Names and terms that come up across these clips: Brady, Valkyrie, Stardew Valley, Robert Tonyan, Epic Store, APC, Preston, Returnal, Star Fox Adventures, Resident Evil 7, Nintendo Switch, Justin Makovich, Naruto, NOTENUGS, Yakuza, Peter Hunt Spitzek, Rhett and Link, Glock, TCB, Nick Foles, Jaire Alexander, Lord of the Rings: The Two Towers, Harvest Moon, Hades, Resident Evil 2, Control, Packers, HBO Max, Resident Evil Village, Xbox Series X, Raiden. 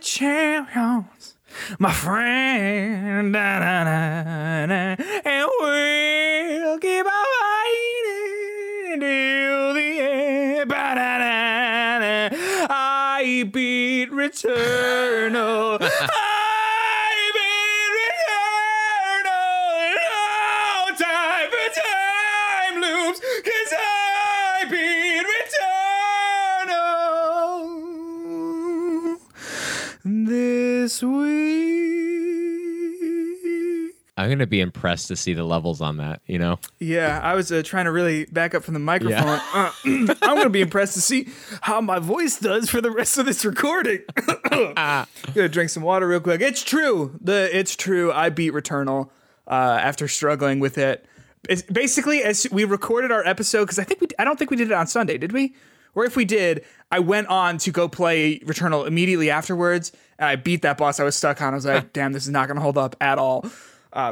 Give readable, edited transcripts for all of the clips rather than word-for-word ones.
champions, my friend, and we'll keep on fighting until the end. I beat Returnal. Sweet. I'm gonna be impressed to see the levels on that, you know. Yeah, I was trying to really back up from the microphone. Yeah. I'm gonna be impressed to see how my voice does for the rest of this recording. Gonna drink some water real quick. It's true. I beat Returnal after struggling with it. It's basically, as we recorded our episode, because I don't think we did it on Sunday, did we? Or if we did, I went on to go play Returnal immediately afterwards. I beat that boss I was stuck on. I was like, damn, this is not going to hold up at all,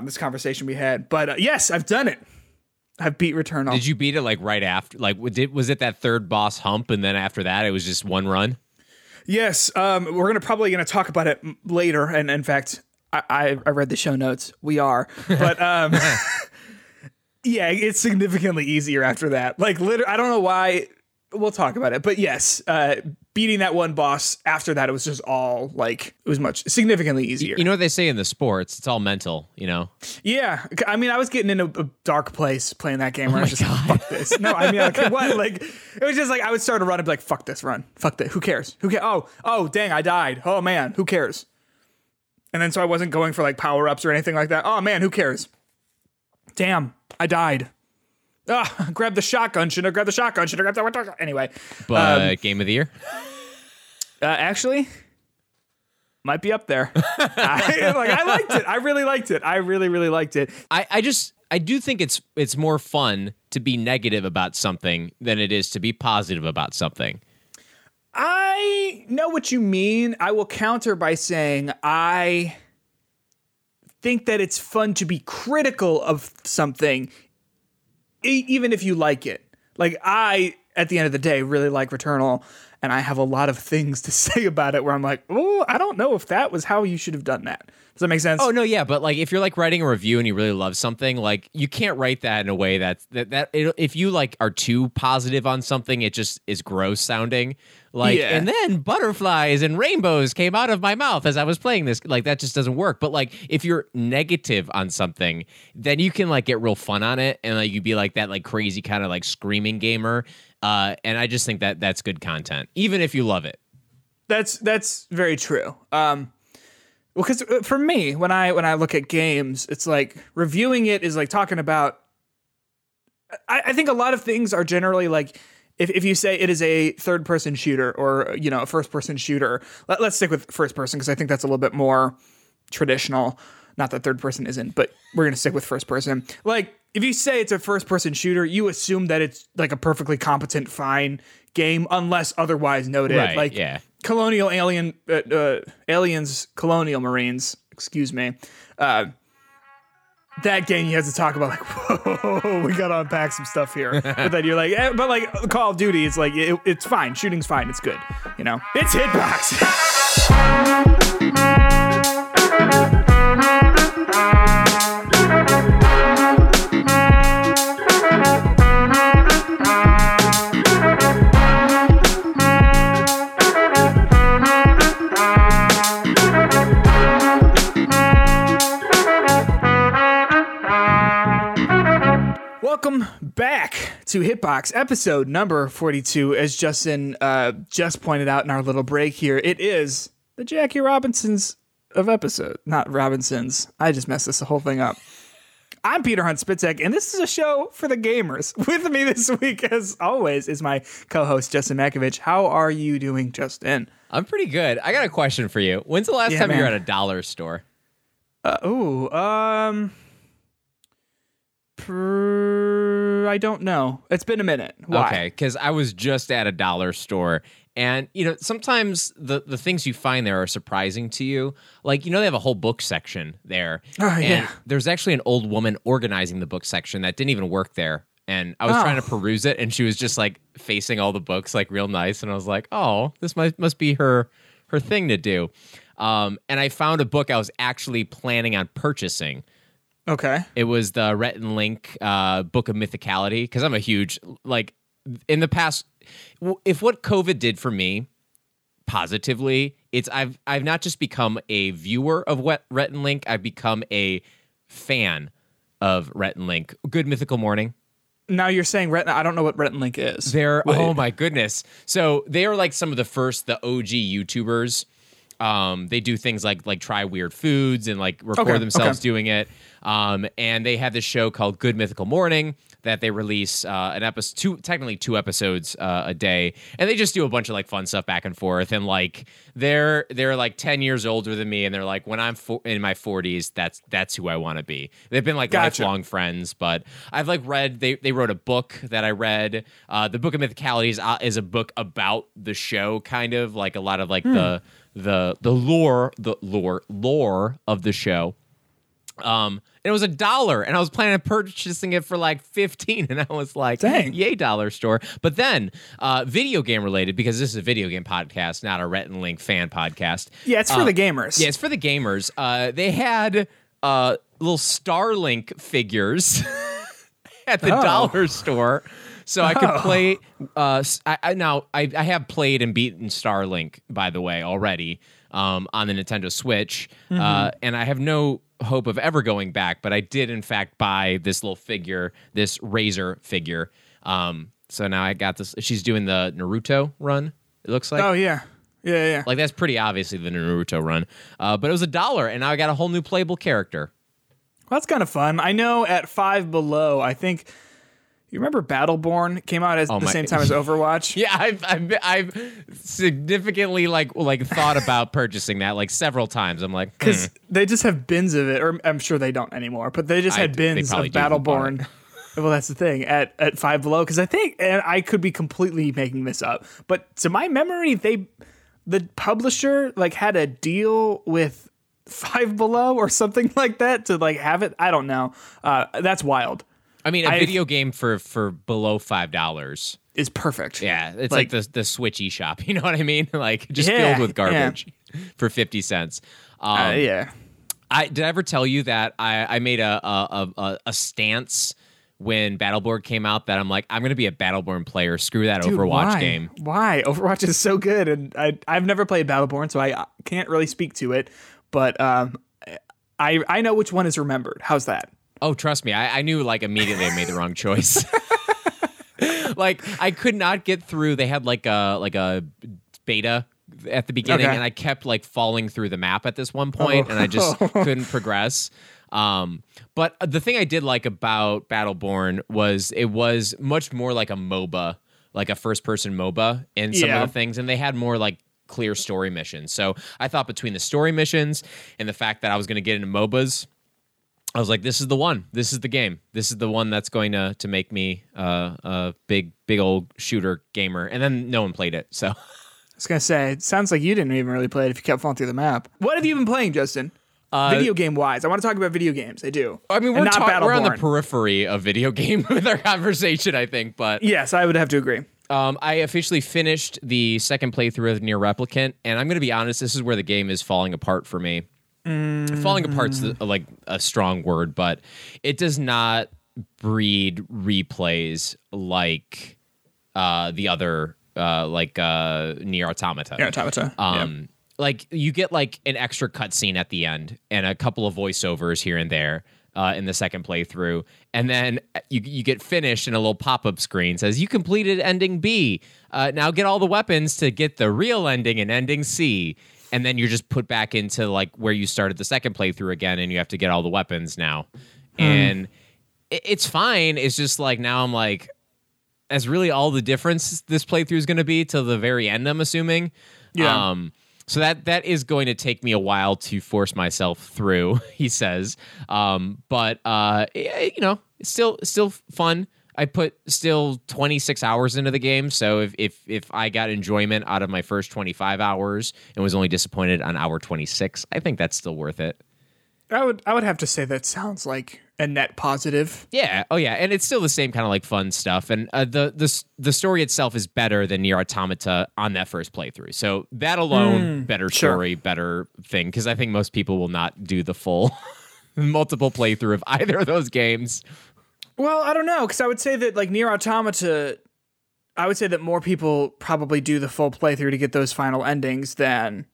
this conversation we had. But yes, I've done it. I've beat Returnal. Did you beat it like right after? Like, was it that third boss hump? And then after that, it was just one run? Yes. We're probably going to talk about it later. And in fact, I read the show notes. We are. But yeah, it's significantly easier after that. Like, literally, I don't know why. We'll talk about it. But yes, beating that one boss after that, it was just all like, it was significantly easier. You know what they say in the sports, it's all mental, you know? Yeah. I mean, I was getting in a dark place playing that game where I was just like, fuck this. No, I mean, like, what? Like, it was just like, I would start a run and be like, fuck this run. Fuck that. Who cares? Oh, dang, I died. Oh, man, who cares? And then so I wasn't going for like power-ups or anything like that. Oh, man, who cares? Damn, I died. Grab the shotgun. Anyway. But game of the year? Actually, might be up there. I liked it. I really liked it. I really, really liked it. I do think it's more fun to be negative about something than it is to be positive about something. I know what you mean. I will counter by saying I think that it's fun to be critical of something even if you like it. Like, I, at the end of the day, really like Returnal, and I have a lot of things to say about it where I'm like, oh, I don't know if that was how you should have done that. Does that make sense? Oh, no, yeah, but, like, if you're, like, writing a review and you really love something, like, you can't write that in a way that if you, like, are too positive on something, it just is gross sounding. Like, yeah. And then butterflies and rainbows came out of my mouth as I was playing this. Like, that just doesn't work. But, like, if you're negative on something, then you can, like, get real fun on it, and, like, you'd be, like, that, like, crazy kind of, like, screaming gamer. And I just think that that's good content, even if you love it. That's very true. Well, because for me, when I look at games, it's like reviewing it is like talking about. I think a lot of things are generally like, if you say it is a third person shooter or, you know, a first person shooter. Let's stick with first person because I think that's a little bit more traditional. Not that third person isn't, but we're going to stick with first person. Like, if you say it's a first person shooter, you assume that it's like a perfectly competent, fine game unless otherwise noted. Right, like, yeah. Colonial Marines, excuse me. That game you have to talk about, like, whoa, we gotta unpack some stuff here. But then you're like, but like Call of Duty, it's like, it's fine. Shooting's fine. It's good. You know, it's Hitbox. Welcome back to Hitbox, episode number 42. As Justin just pointed out in our little break here, it is the Jackie Robinsons of episode, not Robinsons. I just messed this whole thing up. I'm Peter Hunt Spitzek, and this is a show for the gamers. With me this week, as always, is my co-host, Justin Makovich. How are you doing, Justin? I'm pretty good. I got a question for you. When's the last time you were at a dollar store? I don't know. It's been a minute. Why? Okay, because I was just at a dollar store, and you know, sometimes the things you find there are surprising to you. Like, you know, they have a whole book section there, and there's actually an old woman organizing the book section that didn't even work there. And I was trying to peruse it, and she was just like facing all the books, like real nice. And I was like, oh, this must be her her thing to do. And I found a book I was actually planning on purchasing. Okay. It was the Rhett and Link Book of Mythicality, because I'm a huge, like, in the past, if what COVID did for me positively, it's I've not just become a viewer of Rhett and Link, I've become a fan of Rhett and Link. Good Mythical Morning. Now you're saying Rhett. I don't know what Rhett and Link is. Oh my goodness. So they are like some of the OG YouTubers. They do things like try weird foods and like record themselves doing it. And they have this show called Good Mythical Morning that they release an episode, two episodes a day, and they just do a bunch of like fun stuff back and forth. And like they're like 10 years older than me, and they're like, when I'm in my 40s, that's who I want to be. They've been like lifelong friends, but I've like read they wrote a book that I read. The Book of Mythicality is a book about the show, kind of like a lot of like the lore of the show. It was $1, and I was planning on purchasing it for like $15, and I was like, dang, yay, dollar store. But then video game related, because this is a video game podcast, not a Rhett and Link fan podcast. Yeah, it's for the gamers. Yeah, it's for the gamers. They had little Starlink figures at the dollar store. So I could play. I have played and beaten Starlink, by the way, already on the Nintendo Switch, and I have no hope of ever going back. But I did, in fact, buy this little figure, this Razor figure. So now I got this. She's doing the Naruto run, it looks like. Oh yeah. Like that's pretty obviously the Naruto run. But it was $1, and now I got a whole new playable character. Well, that's kind of fun. I know at Five Below, I think. You remember Battleborn? It came out at the same time as Overwatch. Yeah, I've significantly like thought about purchasing that like several times. I'm like, because they just have bins of it, or I'm sure they don't anymore. But they just had bins of Battleborn. Well, that's the thing at Five Below, because I think, and I could be completely making this up, but to my memory, the publisher like had a deal with Five Below or something like that to like have it. I don't know. That's wild. I mean, a video game for below $5 is perfect. Yeah, it's like the Switch eShop. You know what I mean? Like just filled with garbage for 50 cents. Did I ever tell you that I made a stance when Battleborn came out that I'm like, I'm gonna be a Battleborn player. Screw that Overwatch game. Why? Overwatch is so good, and I've never played Battleborn, so I can't really speak to it. But I know which one is remembered. How's that? Oh, trust me. I knew like immediately I made the wrong choice. Like I could not get through. They had like a beta at the beginning, and I kept like falling through the map at this one point, and I just couldn't progress. But the thing I did like about Battleborn was it was much more like a MOBA, like a first-person MOBA in some of the things, and they had more like clear story missions. So I thought between the story missions and the fact that I was going to get into MOBAs, I was like, this is the one. This is the game. This is the one that's going to make me a big old shooter gamer. And then no one played it. So I was going to say, it sounds like you didn't even really play it if you kept falling through the map. What have you been playing, Justin? Video game wise. I want to talk about video games. I do. I mean, we're on the periphery of video game with our conversation, I think. But yes, I would have to agree. I officially finished the second playthrough of Nier Replicant. And I'm going to be honest, this is where the game is falling apart for me. Falling apart's like a strong word, but it does not breed replays like the other like Nier Automata. Nier Automata. Like you get like an extra cutscene at the end and a couple of voiceovers here and there in the second playthrough, and then you get finished and a little pop up screen says you completed ending B. Now get all the weapons to get the real ending and ending C. And then you're just put back into like where you started the second playthrough again, and you have to get all the weapons now. And it's fine. It's just like now I'm like, that's really all the difference this playthrough is going to be till the very end, I'm assuming. Yeah. So that is going to take me a while to force myself through, he says. But you know, it's still fun. I put still 26 hours into the game, so if I got enjoyment out of my first 25 hours and was only disappointed on hour 26, I think that's still worth it. I would have to say that sounds like a net positive. Yeah. Oh, yeah. And it's still the same kind of like fun stuff. And the story itself is better than Nier Automata on that first playthrough. So that alone, better story, better thing. Because I think most people will not do the full multiple playthrough of either of those games. Well, I don't know. Because I would say that like Nier Automata, I would say that more people probably do the full playthrough to get those final endings than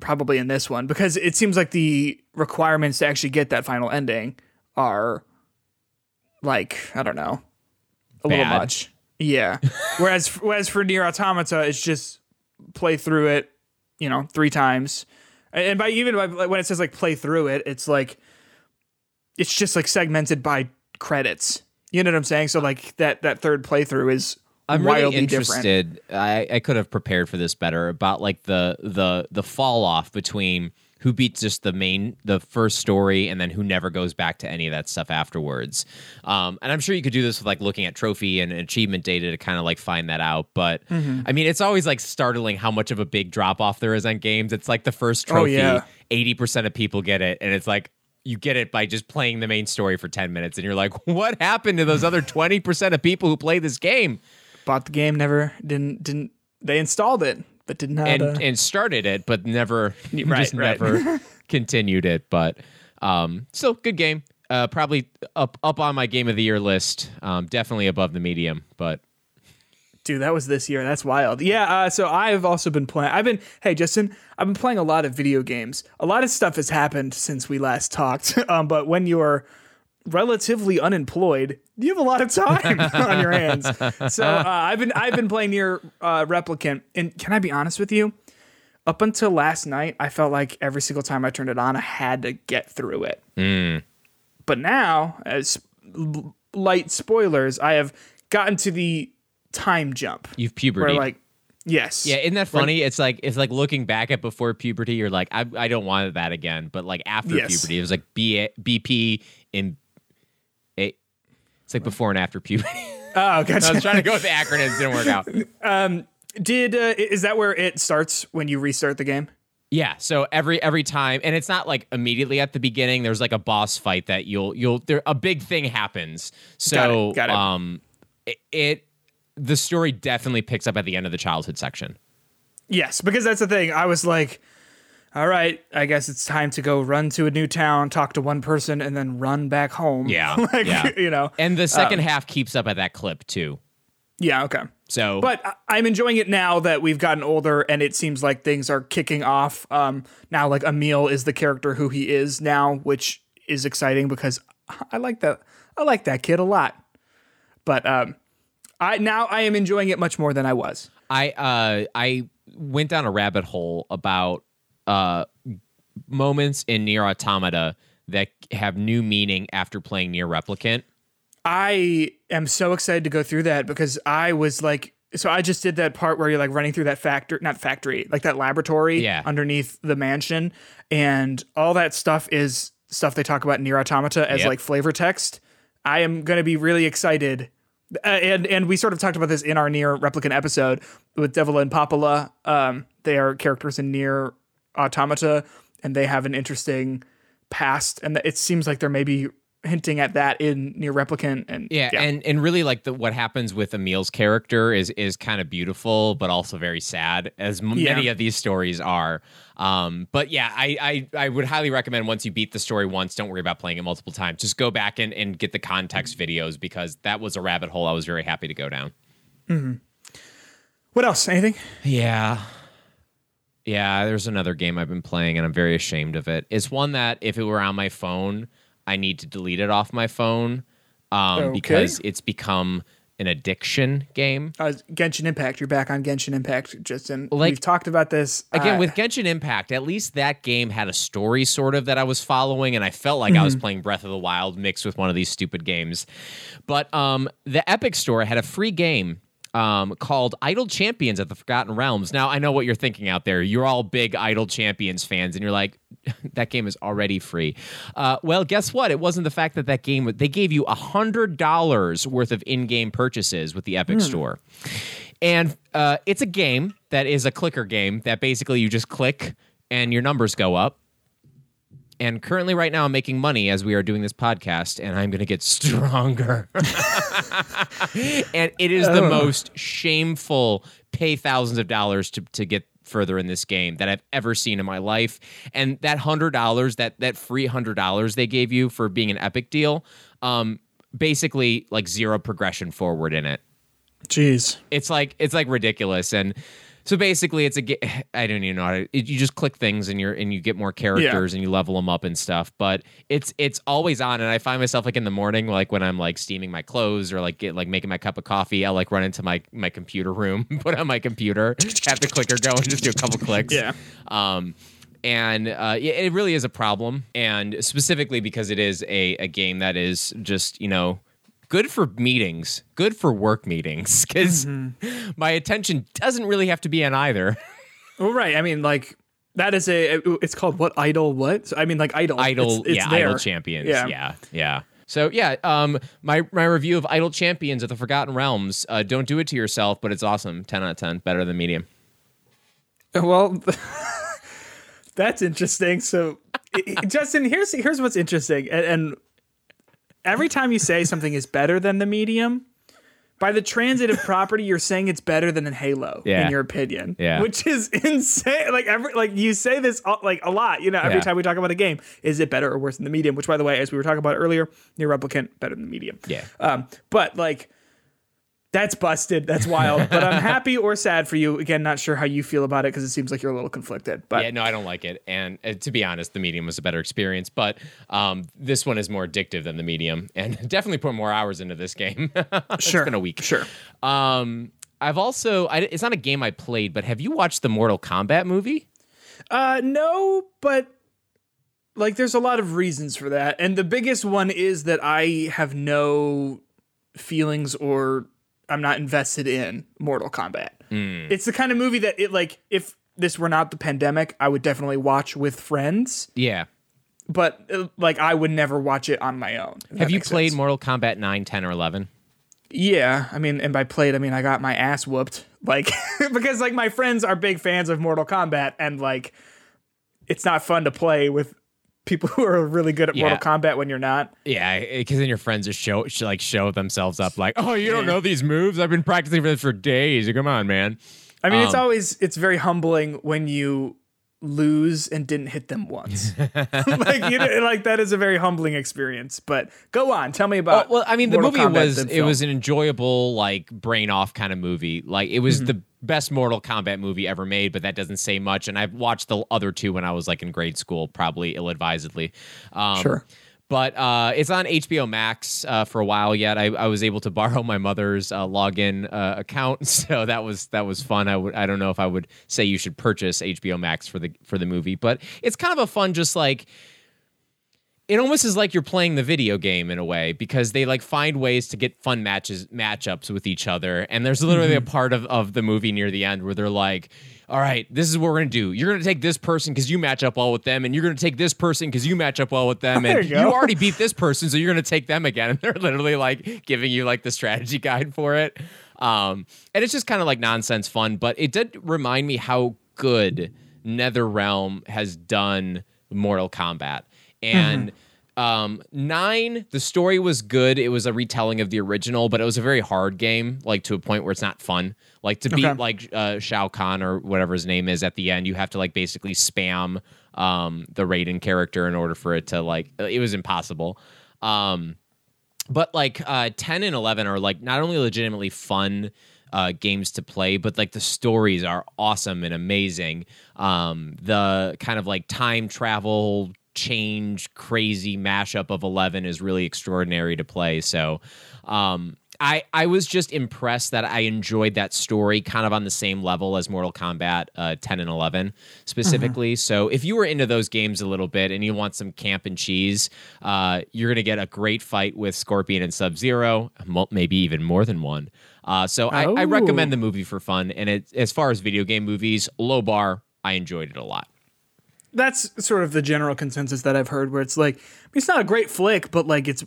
probably in this one. Because it seems like the requirements to actually get that final ending are like, I don't know, a little much. Yeah. whereas for Nier Automata, it's just play through it, you know, 3 times. And by when it says like play through it, it's like, it's just like segmented by credits. You know what I'm saying? So like that third playthrough is wildly interested. Different. I could have prepared for this better about like the fall off between who beats just the first story, and then who never goes back to any of that stuff afterwards. And I'm sure you could do this with like looking at trophy and achievement data to kind of like find that out. But I mean, it's always like startling how much of a big drop off there is on games. It's like the first trophy, 80% of people get it. And it's like, you get it by just playing the main story for 10 minutes. And you're like, what happened to those other 20% of people who play this game? Bought the game, didn't they installed it. But didn't have and started it, but never continued it. But still good game. Probably up on my game of the year list. Definitely above the medium. But dude, that was this year. That's wild. Yeah. So I've also been playing. Hey Justin, I've been playing a lot of video games. A lot of stuff has happened since we last talked. But when you're relatively unemployed, you have a lot of time on your hands. So I've been playing Nier Replicant, and can I be honest with you? Up until last night, I felt like every single time I turned it on, I had to get through it. But now, as light spoilers, I have gotten to the time jump. You've puberty. Where, like, yes. Yeah, isn't that funny? Like, it's like looking back at before puberty, you're like, I don't want that again. But like after puberty, it was like BP in. It's like before and after puberty. Oh, gotcha. I was trying to go with the acronyms. Didn't work out. Is that where it starts when you restart the game? Yeah. So every time, and it's not like immediately at the beginning. There's like a boss fight that a big thing happens. So Got it. The story definitely picks up at the end of the childhood section. Yes, because that's the thing. I was like, all right, I guess it's time to go run to a new town, talk to one person, and then run back home. Yeah, you know. And the second half keeps up at that clip too. Yeah, okay. So, but I'm enjoying it now that we've gotten older, and it seems like things are kicking off. Now, like Emil is the character who he is now, which is exciting because I like that kid a lot. But I am enjoying it much more than I was. I went down a rabbit hole about moments in Nier Automata that have new meaning after playing Nier Replicant. I am so excited to go through that because I was like, so I just did that part where you're like running through that that laboratory underneath the mansion, and all that stuff is stuff they talk about in Nier Automata as like flavor text. I am going to be really excited. And we sort of talked about this in our Nier Replicant episode with Devil and Papala. They are characters in Nier Automata, and they have an interesting past, and it seems like they're maybe hinting at that in Nier Replicant. And and really like what happens with Emil's character is kind of beautiful but also very sad, as many of these stories are. But yeah, I would highly recommend, once you beat the story once, don't worry about playing it multiple times. Just go back and get the context videos, because that was a rabbit hole I was very happy to go down. What else? Anything? Yeah, there's another game I've been playing, and I'm very ashamed of it. It's one that if it were on my phone, I need to delete it off my phone, because it's become an addiction game. Genshin Impact. You're back on Genshin Impact, Justin. Like, we've talked about this. Again, with Genshin Impact, at least that game had a story sort of that I was following, and I felt like I was playing Breath of the Wild mixed with one of these stupid games. But the Epic Store had a free game called Idle Champions of the Forgotten Realms. Now, I know what you're thinking out there. You're all big Idle Champions fans, and you're like, that game is already free. Well, guess what? It wasn't the fact that game, they gave you $100 worth of in-game purchases with the Epic Store. And it's a game that is a clicker game that basically you just click and your numbers go up. And currently right now I'm making money as we are doing this podcast, and I'm going to get stronger. And it is the most shameful pay thousands of dollars to get further in this game that I've ever seen in my life. And that $100, that free $100 they gave you for being an Epic deal, basically like zero progression forward in it. Jeez. It's like ridiculous. And so basically it's I don't even know you just click things and you get more characters and you level them up and stuff, but it's always on. And I find myself like in the morning, like when I'm like steaming my clothes or like making my cup of coffee, I'll like run into my computer room, put on my computer, have the clicker go and just do a couple clicks. Yeah. And it really is a problem. And specifically because it is a game that is just, you know, good for meetings, good for work meetings, because my attention doesn't really have to be on either. Well, right. I mean, like, that is it's called what? Idle what? So, I mean, like, Idle. Idle, it's there. Idle Champions. Yeah. So, yeah, my review of Idle Champions of the Forgotten Realms, don't do it to yourself, but it's awesome. 10 out of 10, better than medium. Well, that's interesting. So, Justin, here's what's interesting, and every time you say something is better than the medium, by the transitive property, you're saying it's better than Halo, in your opinion, which is insane. Like you say this like a lot, you know, every time we talk about a game, is it better or worse than the medium? Which, by the way, as we were talking about earlier, Nier Replicant, better than the medium. Yeah. But like, that's busted. That's wild. But I'm happy or sad for you. Again, not sure how you feel about it because it seems like you're a little conflicted. But yeah, no, I don't like it. And to be honest, the medium was a better experience. But this one is more addictive than the medium, and definitely put more hours into this game. Sure. It's been a week. Sure. I've also, it's not a game I played, but have you watched the Mortal Kombat movie? No, but like there's a lot of reasons for that. And the biggest one is that I have no feelings or I'm not invested in Mortal Kombat. It's the kind of movie that if this were not the pandemic, I would definitely watch with friends. Yeah. But I would never watch it on my own. Have you played Mortal Kombat 9, 10 or 11? Yeah. I mean, and by played, I mean, I got my ass whooped because my friends are big fans of Mortal Kombat, and it's not fun to play with people who are really good at Mortal Kombat when you're not. Yeah, because then your friends just show themselves up like, oh, you don't know these moves? I've been practicing for this for days. Come on, man. I mean, it's very humbling when you lose and didn't hit them once. That is a very humbling experience. But go on, tell me about. Well, I mean, the movie was an enjoyable brain off kind of movie. Like it was the best Mortal Kombat movie ever made, but that doesn't say much. And I've watched the other two when I was in grade school, probably ill-advisedly. Sure. But it's on HBO Max for a while yet. I was able to borrow my mother's login account, so that was fun. I don't know if I would say you should purchase HBO Max for the movie, but it's kind of a fun, just it almost is like you're playing the video game in a way, because they find ways to get fun matchups with each other. And there's literally a part of the movie near the end where they're like, all right, this is what we're going to do. You're going to take this person because you match up well with them. And you're going to take this person because you match up well with them. And you already beat this person, so you're going to take them again. And they're literally giving you the strategy guide for it. And it's just kind of nonsense fun. But it did remind me how good NetherRealm has done Mortal Kombat. And 9, the story was good. It was a retelling of the original, but it was a very hard game, to a point where it's not fun. To beat Shao Kahn or whatever his name is at the end, you have to basically spam the Raiden character in order for it to it was impossible. But 10 and 11 are not only legitimately fun games to play, but the stories are awesome and amazing. The kind of time travel change crazy mashup of 11 is really extraordinary to play. So I was just impressed that I enjoyed that story kind of on the same level as Mortal Kombat 10 and 11 specifically. So if you were into those games a little bit and you want some camp and cheese, you're going to get a great fight with Scorpion and Sub-Zero, maybe even more than one. I recommend the movie for fun. And as far as video game movies, low bar, I enjoyed it a lot. That's sort of the general consensus that I've heard, where it's it's not a great flick, but it's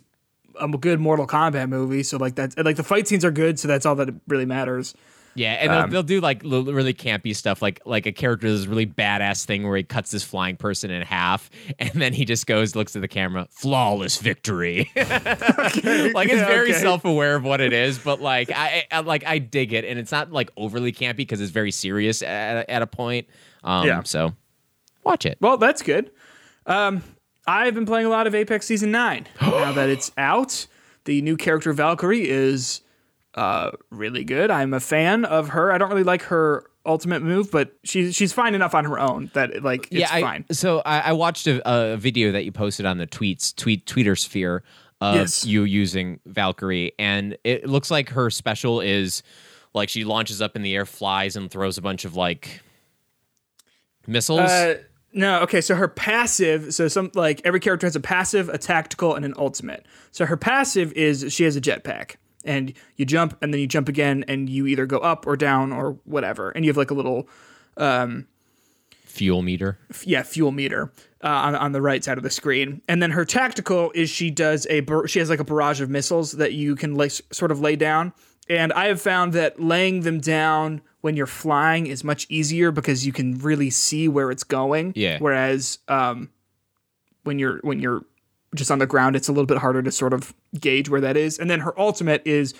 a good Mortal Kombat movie. So the fight scenes are good. So that's all that really matters. Yeah, and they'll do like really campy stuff, like a character does this really badass thing where he cuts this flying person in half, and then he just goes, looks at the camera, flawless victory. It's very self-aware of what it is, but like I dig it, and it's not like overly campy because it's very serious at a point. So watch it. Well, that's good. I've been playing a lot of Apex Season 9 now that it's out. The new character Valkyrie is really good. I'm a fan of her. I don't really like her ultimate move, but she's fine enough on her own that fine. So I watched a video that you posted on the Twitter sphere of you using Valkyrie, and it looks like her special is like she launches up in the air, flies, and throws a bunch of like missiles. No, okay, so her passive, every character has a passive, a tactical, and an ultimate. So her passive is she has a jetpack, and you jump, and then you jump again, and you either go up or down or whatever, and you have like a little... fuel meter? Fuel meter on the right side of the screen. And then her tactical is she has like a barrage of missiles that you can lay down, and I have found that laying them down when you're flying is much easier because you can really see where it's going. Yeah. Whereas when you're just on the ground, it's a little bit harder to sort of gauge where that is. And then her ultimate is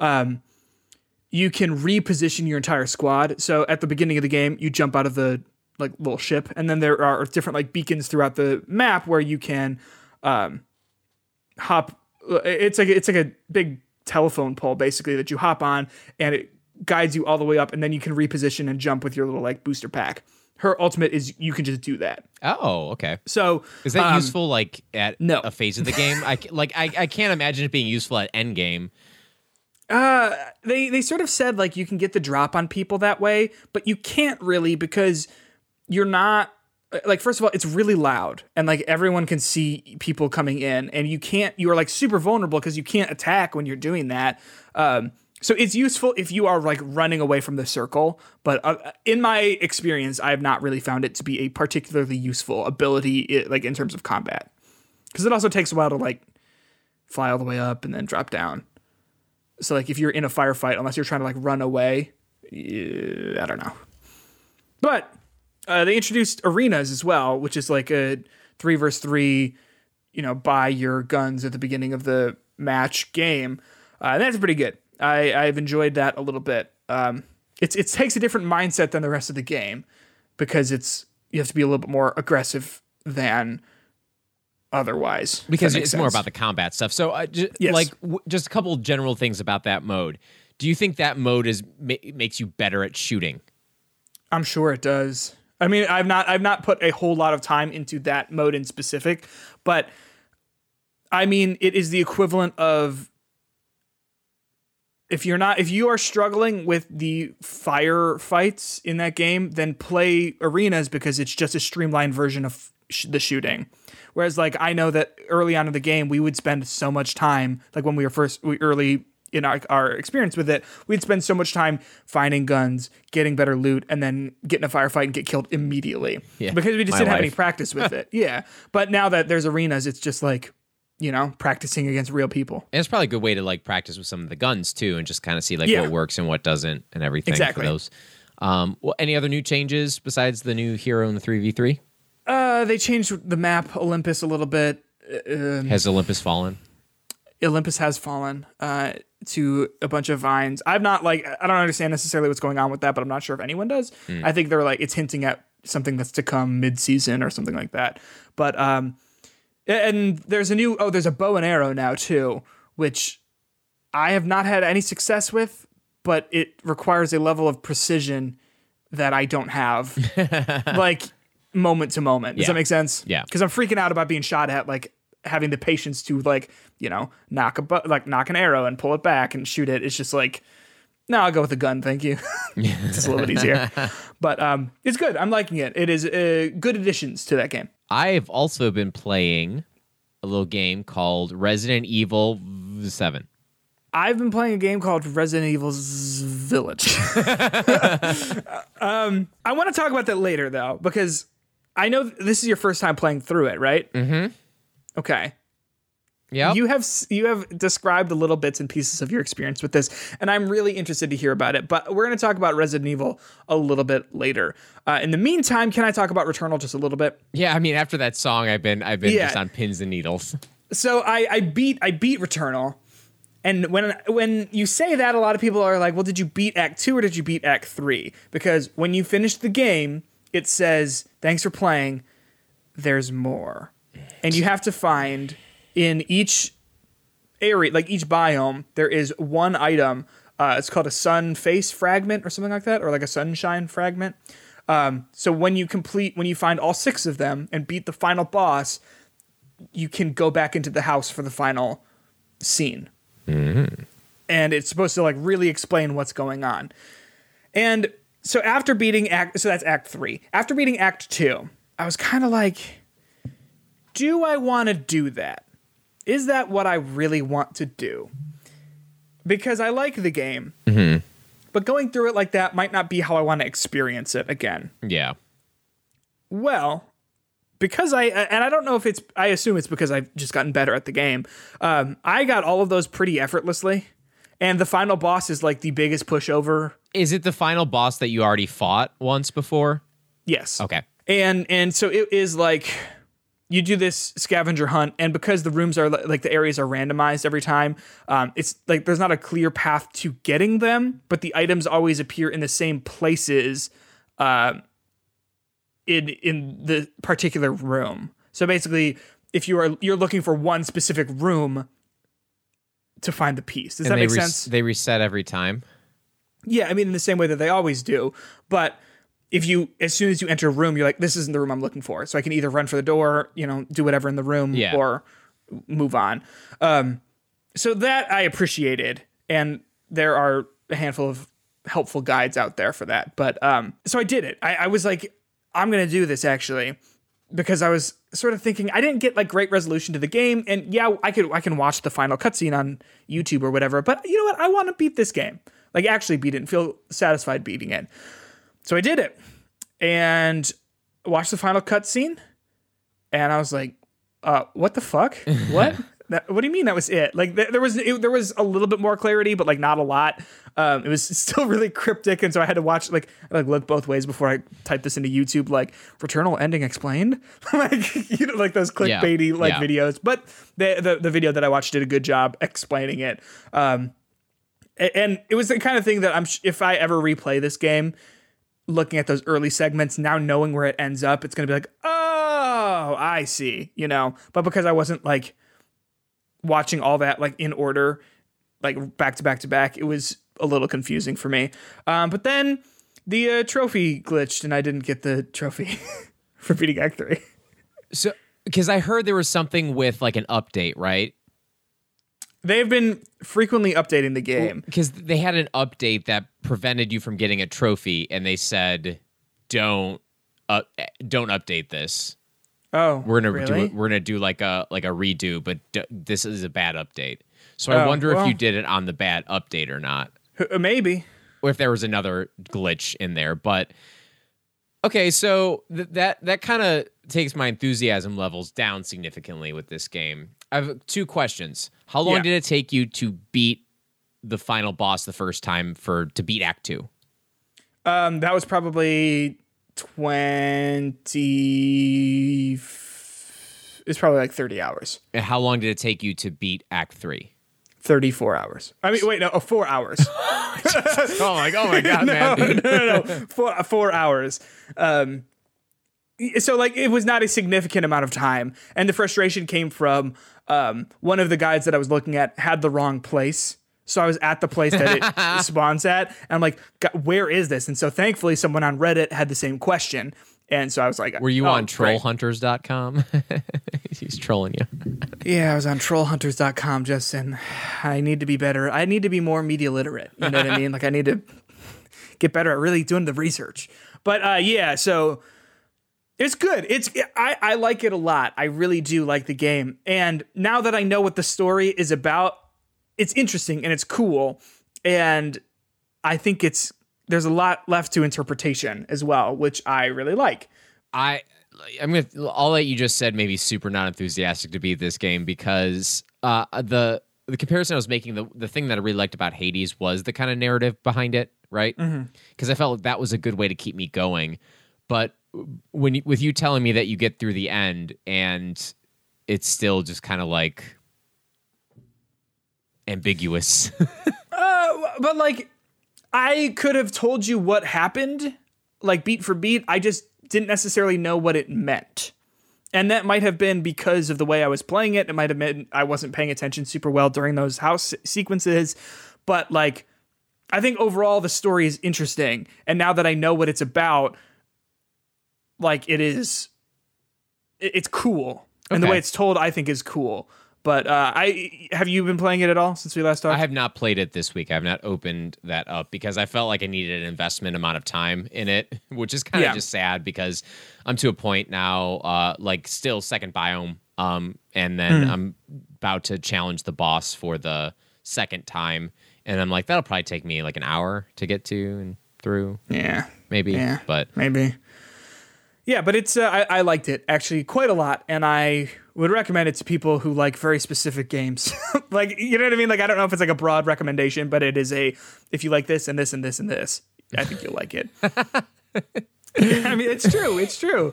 you can reposition your entire squad. So at the beginning of the game, you jump out of the like little ship, and then there are different like beacons throughout the map where you can hop. It's like a big telephone pole basically that you hop on, and it guides you all the way up, and then you can reposition and jump with your little like booster pack. Her ultimate is you can just do that. Oh, okay. So is that useful like at a phase of the game? I can't imagine it being useful at end game. They sort of said like you can get the drop on people that way, but you can't really because you're not like, first of all, it's really loud, and like everyone can see people coming in, and you're like super vulnerable because you can't attack when you're doing that. So it's useful if you are like running away from the circle, but in my experience, I have not really found it to be a particularly useful ability like in terms of combat, because it also takes a while to like fly all the way up and then drop down. So like if you're in a firefight, unless you're trying to like run away, I don't know. But they introduced arenas as well, which is like a 3v3, buy your guns at the beginning of the match game. And that's pretty good. I've enjoyed that a little bit. It takes a different mindset than the rest of the game because you have to be a little bit more aggressive than otherwise. Because it's more about the combat stuff. So just a couple general things about that mode. Do you think that mode makes you better at shooting? I'm sure it does. I mean, I've not put a whole lot of time into that mode in specific, but I mean, it is the equivalent of, if you are struggling with the fire fights in that game, then play arenas because it's just a streamlined version of the shooting. Whereas, like, I know that early on in the game, we would spend so much time, like when we were early in our experience with it, we'd spend so much time finding guns, getting better loot, and then get in a firefight and get killed immediately because we just didn't have any practice with it. Yeah. But now that there's arenas, it's just like, practicing against real people. And it's probably a good way to like practice with some of the guns too, and just kind of see like what works and what doesn't and everything. Exactly. For those. Well, any other new changes besides the new hero in the 3v3? They changed the map Olympus a little bit. Has Olympus fallen? Olympus has fallen to a bunch of vines. I don't understand necessarily what's going on with that, but I'm not sure if anyone does. I think they're like, it's hinting at something that's to come mid-season or something like that. But, and there's a bow and arrow now too, which I have not had any success with, but it requires a level of precision that I don't have, like moment to moment. Does that make sense? Yeah. Because I'm freaking out about being shot at, like having the patience to like, knock an arrow and pull it back and shoot it. It's just like, no, I'll go with a gun. Thank you. It's just a little bit easier, but it's good. I'm liking it. It is good additions to that game. I've also been playing a little game called Resident Evil 7. I've been playing a game called Resident Evil Village. I want to talk about that later, though, because I know this is your first time playing through it, right? Mm-hmm. Okay. Yeah, you have described the little bits and pieces of your experience with this, and I'm really interested to hear about it. But we're going to talk about Resident Evil a little bit later. In the meantime, can I talk about Returnal just a little bit? Yeah, I mean, after that song, I've been just on pins and needles. So I beat Returnal, and when you say that, a lot of people are like, "Well, did you beat Act 2 or did you beat Act 3?" Because when you finish the game, it says, "Thanks for playing. There's more," and you have to find. In each area, like each biome, there is one item. It's called a sun face fragment or something like that, or like a sunshine fragment. So when you find all 6 of them and beat the final boss, you can go back into the house for the final scene. Mm-hmm. And it's supposed to like really explain what's going on. And so after beating so that's Act 3. After beating Act 2, I was kind of like, do I want to do that? Is that what I really want to do? Because I like the game, mm-hmm. but going through it like that might not be how I want to experience it again. Yeah. Well, because I don't know if it's, I assume it's because I've just gotten better at the game. I got all of those pretty effortlessly. And the final boss is like the biggest pushover. Is it the final boss that you already fought once before? Yes. Okay. And so it is like, you do this scavenger hunt, and because the rooms are like the areas are randomized every time, it's like there's not a clear path to getting them, but the items always appear in the same places in the particular room. So basically, if you're looking for one specific room to find the piece, does that make sense? They reset every time. Yeah, I mean in the same way that they always do, but. If you, as soon as you enter a room, you're like, this isn't the room I'm looking for. So I can either run for the door, you know, do whatever in the room or move on. So that I appreciated. And there are a handful of helpful guides out there for that. But so I did it. I was like, I'm going to do this actually, because I was sort of thinking I didn't get like great resolution to the game. And yeah, I can watch the final cutscene on YouTube or whatever. But you know what? I want to beat this game, like actually beat it and feel satisfied beating it. So I did it and watched the final cutscene, and I was like, what the fuck? What? What do you mean that was it? Like there was a little bit more clarity, but like not a lot. It was still really cryptic, and so I had to watch like look both ways before I typed this into YouTube, like Returnal ending explained, like you know, like those clickbaity videos. But the video that I watched did a good job explaining it. And it was the kind of thing that if I ever replay this game. Looking at those early segments, now knowing where it ends up, it's going to be like, oh, I see, you know, but because I wasn't like watching all that, like in order, like back to back to back, it was a little confusing for me. But then the trophy glitched and I didn't get the trophy for beating Act 3. So, because I heard there was something with like an update, right? They've been frequently updating the game. Because they had an update that prevented you from getting a trophy, and they said, "Don't update this. Oh, we're gonna do like a redo, but this is a bad update." So I wonder if you did it on the bad update or not. Maybe, or if there was another glitch in there. But okay, so that kind of takes my enthusiasm levels down significantly with this game. I have 2 questions. How long did it take you to beat the final boss the first time to beat Act 2? That was probably it's probably like 30 hours. And how long did it take you to beat Act 3? 34 hours. I mean, wait, no, 4 hours. oh my God, man. No. 4 hours. So like it was not a significant amount of time, and the frustration came from one of the guides that I was looking at had the wrong place. So I was at the place that it spawns at, and I'm like, God, where is this? And so thankfully someone on Reddit had the same question, and so I was like, were you on trollhunters.com? He's trolling you. Yeah, I was on trollhunters.com, Justin. I need to be better. I need to be more media literate. You know what I mean? Like I need to get better at really doing the research. But so it's good. I like it a lot. I really do like the game. And now that I know what the story is about, it's interesting and it's cool. And I think there's a lot left to interpretation as well, which I really like. I I'll let you just said maybe super not enthusiastic to beat this game because the comparison I was making, the thing that I really liked about Hades was the kind of narrative behind it, right? Because I felt like that was a good way to keep me going. But when you, with you telling me that you get through the end and it's still just kind of like ambiguous. But like I could have told you what happened, like beat for beat. I just didn't necessarily know what it meant. And that might have been because of the way I was playing it. It might have been I wasn't paying attention super well during those house sequences. But like, I think overall the story is interesting. And now that I know what it's about, like it's cool. Okay. And the way it's told, I think, is cool. But have you been playing it at all since we last talked? I have not played it this week. I have not opened that up because I felt like I needed an investment amount of time in it, which is kind of just sad because I'm to a point now, like still second biome, and then I'm about to challenge the boss for the second time, and I'm like, that'll probably take me like an hour to get to and through. Yeah, maybe. Yeah, but maybe. Yeah, but it's I liked it actually quite a lot, and I would recommend it to people who like very specific games. Like, you know what I mean? Like, I don't know if it's like a broad recommendation, but it is a, if you like this and this and this and this, I think you'll like it. I mean, it's true. It's true.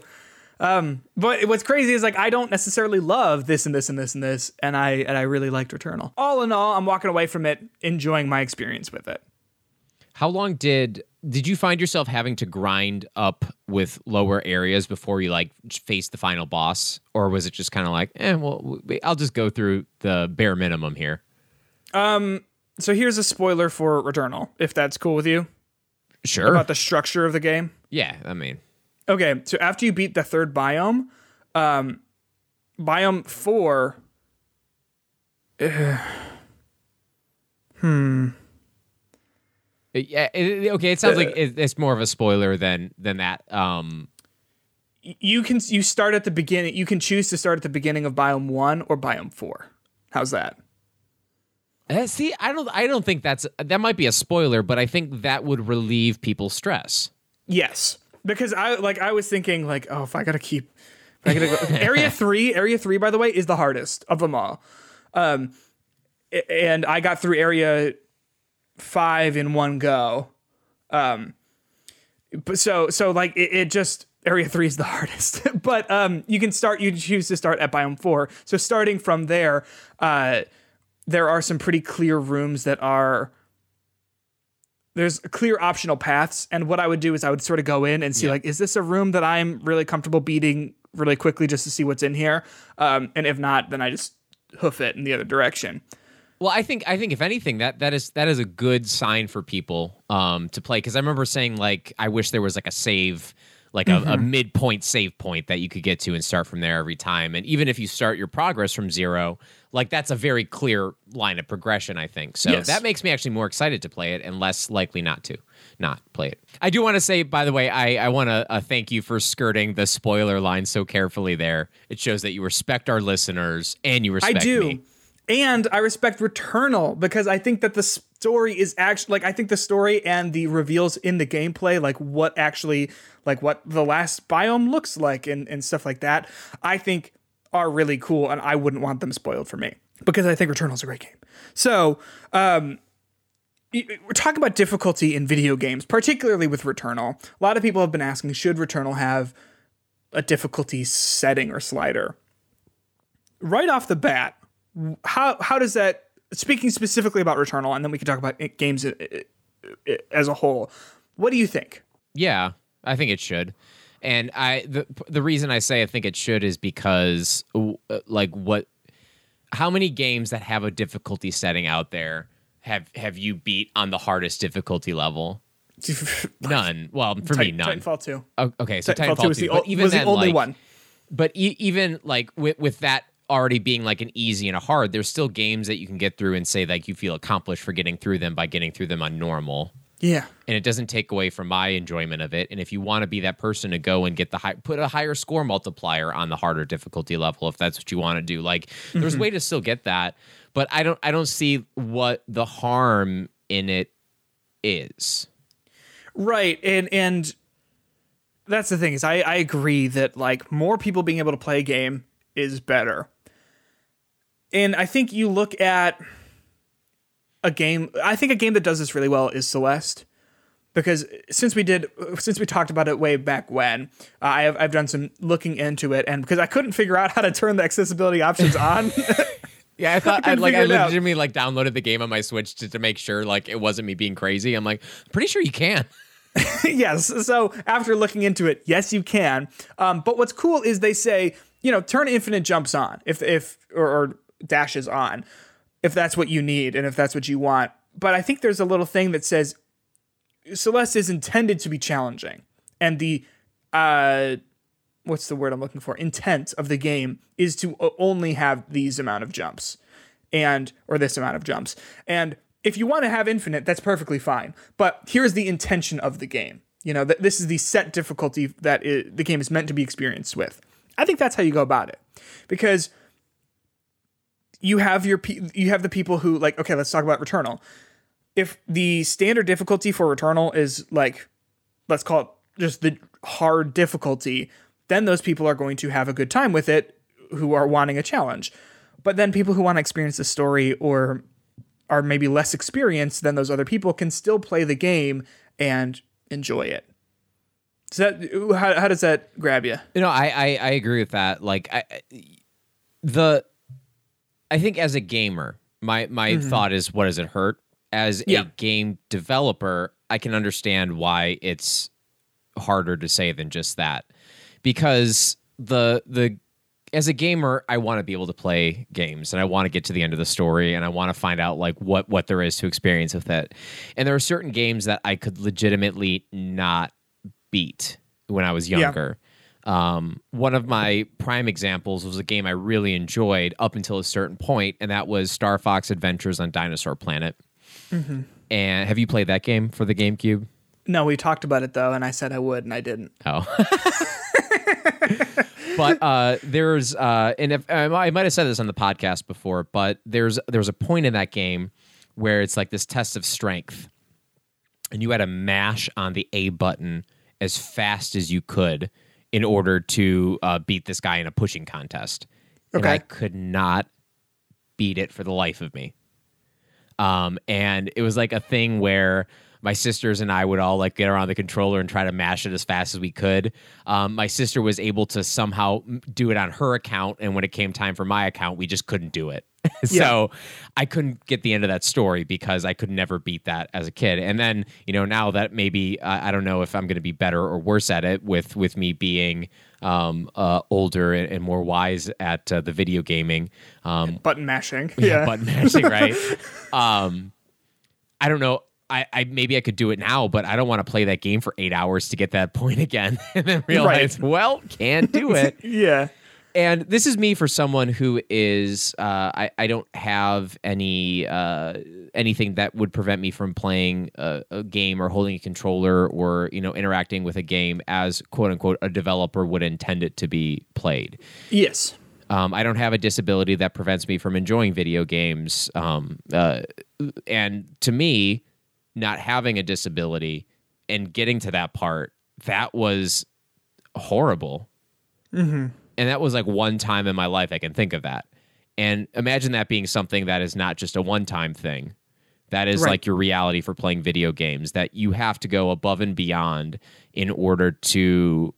But what's crazy is like, I don't necessarily love this and this and this and this. And I really liked Returnal. All in all, I'm walking away from it, enjoying my experience with it. How long did you find yourself having to grind up with lower areas before you like face the final boss, or was it just kind of like, well, I'll just go through the bare minimum here? So here's a spoiler for Returnal, if that's cool with you. Sure. About the structure of the game. Yeah, I mean. Okay, so after you beat the third biome, biome 4. Yeah. Okay. It sounds like it's more of a spoiler than that. You start at the beginning. You can choose to start at the beginning of biome 1 or biome 4. How's that? See, I don't think that might be a spoiler, but I think that would relieve people's stress. Yes, because I was thinking like, oh, if I gotta go. Area 3, by the way, is the hardest of them all. And I got through area 5 in one go. But so like it just, area 3 is the hardest, but you choose to start at biome 4. So starting from there, there are some pretty clear rooms there's clear optional paths. And what I would do is I would sort of go in and see like, is this a room that I'm really comfortable beating really quickly just to see what's in here? And if not, then I just hoof it in the other direction. Well, I think if anything, that is a good sign for people to play, because I remember saying like I wish there was like a save, like a midpoint save point that you could get to and start from there every time. And even if you start your progress from 0, like that's a very clear line of progression, I think. So That makes me actually more excited to play it and less likely not to not play it. I do want to say, by the way, I want to thank you for skirting the spoiler line so carefully there. It shows that you respect our listeners and you respect me. I do. And I respect Returnal because I think that the story is actually like, I think the story and the reveals in the gameplay, like what the last biome looks like and stuff like that, I think are really cool. And I wouldn't want them spoiled for me because I think Returnal is a great game. So we're talking about difficulty in video games, particularly with Returnal. A lot of people have been asking, should Returnal have a difficulty setting or slider? Right off the bat, How does that, speaking specifically about Returnal, and then we can talk about games as a whole, what do you think? Yeah, I think it should. And the reason I say I think it should is because like how many games that have a difficulty setting out there have you beat on the hardest difficulty level? None. Well, for me, none. Titanfall 2. Okay, so Titanfall 2 was the only one. But even like with that already being like an easy and a hard, there's still games that you can get through and say like you feel accomplished for getting through them by getting through them on normal. Yeah. And it doesn't take away from my enjoyment of it. And if you want to be that person to go and get put a higher score multiplier on the harder difficulty level, if that's what you want to do, like there's a way to still get that, but I don't see what the harm in it is. Right. And that's the thing is I agree that like more people being able to play a game is better. And I think you look at a game, I think a game that does this really well is Celeste, because since we talked about it way back when, I've done some looking into it, and because I couldn't figure out how to turn the accessibility options on. Yeah, I thought I legitimately like downloaded the game on my Switch to make sure like it wasn't me being crazy. I'm like, I'm pretty sure you can. Yes. So after looking into it, yes, you can. But what's cool is they say, you know, turn infinite jumps on or dashes on if that's what you need and if that's what you want. But I think there's a little thing that says Celeste is intended to be challenging, and the what's the word I'm looking for? Intent of the game is to only have these amount of jumps or this amount of jumps. And if you want to have infinite, that's perfectly fine. But here's the intention of the game. You know, this is the set difficulty that the game is meant to be experienced with. I think that's how you go about it, because you have the people who like, okay, let's talk about Returnal. If the standard difficulty for Returnal is like, let's call it just the hard difficulty, then those people are going to have a good time with it who are wanting a challenge. But then people who want to experience the story or are maybe less experienced than those other people can still play the game and enjoy it. So that, how does that grab you? You know, I agree with that. Like I think as a gamer, my thought is, what does it hurt? As a game developer, I can understand why it's harder to say than just that, because the as a gamer, I want to be able to play games, and I want to get to the end of the story, and I want to find out like what there is to experience with it. And there are certain games that I could legitimately not beat when I was younger. Yeah. One of my prime examples was a game I really enjoyed up until a certain point, and that was Star Fox Adventures on Dinosaur Planet. Mm-hmm. And have you played that game for the GameCube? No, we talked about it though, and I said I would, and I didn't. Oh, but there's and if, I might have said this on the podcast before, but there was a point in that game where it's like this test of strength, and you had to mash on the A button as fast as you could in order to beat this guy in a pushing contest. Okay. And I could not beat it for the life of me. And it was like a thing where my sisters and I would all like get around the controller and try to mash it as fast as we could. My sister was able to somehow do it on her account, and when it came time for my account, we just couldn't do it. So I couldn't get the end of that story because I could never beat that as a kid. And then, you know, now that maybe I don't know if I'm going to be better or worse at it with me being older and more wise at the video gaming. Button mashing. Yeah, button mashing, right? I don't know. I maybe I could do it now, but I don't want to play that game for 8 hours to get that point again and then realize, well, can't do it. Yeah. And this is me for someone who is I don't have any anything that would prevent me from playing a game or holding a controller or, you know, interacting with a game as, quote unquote, a developer would intend it to be played. Yes. I don't have a disability that prevents me from enjoying video games. And to me, not having a disability and getting to that part, that was horrible. Mm-hmm. And that was like one time in my life I can think of that. And imagine that being something that is not just a one-time thing. That is like your reality for playing video games, that you have to go above and beyond in order to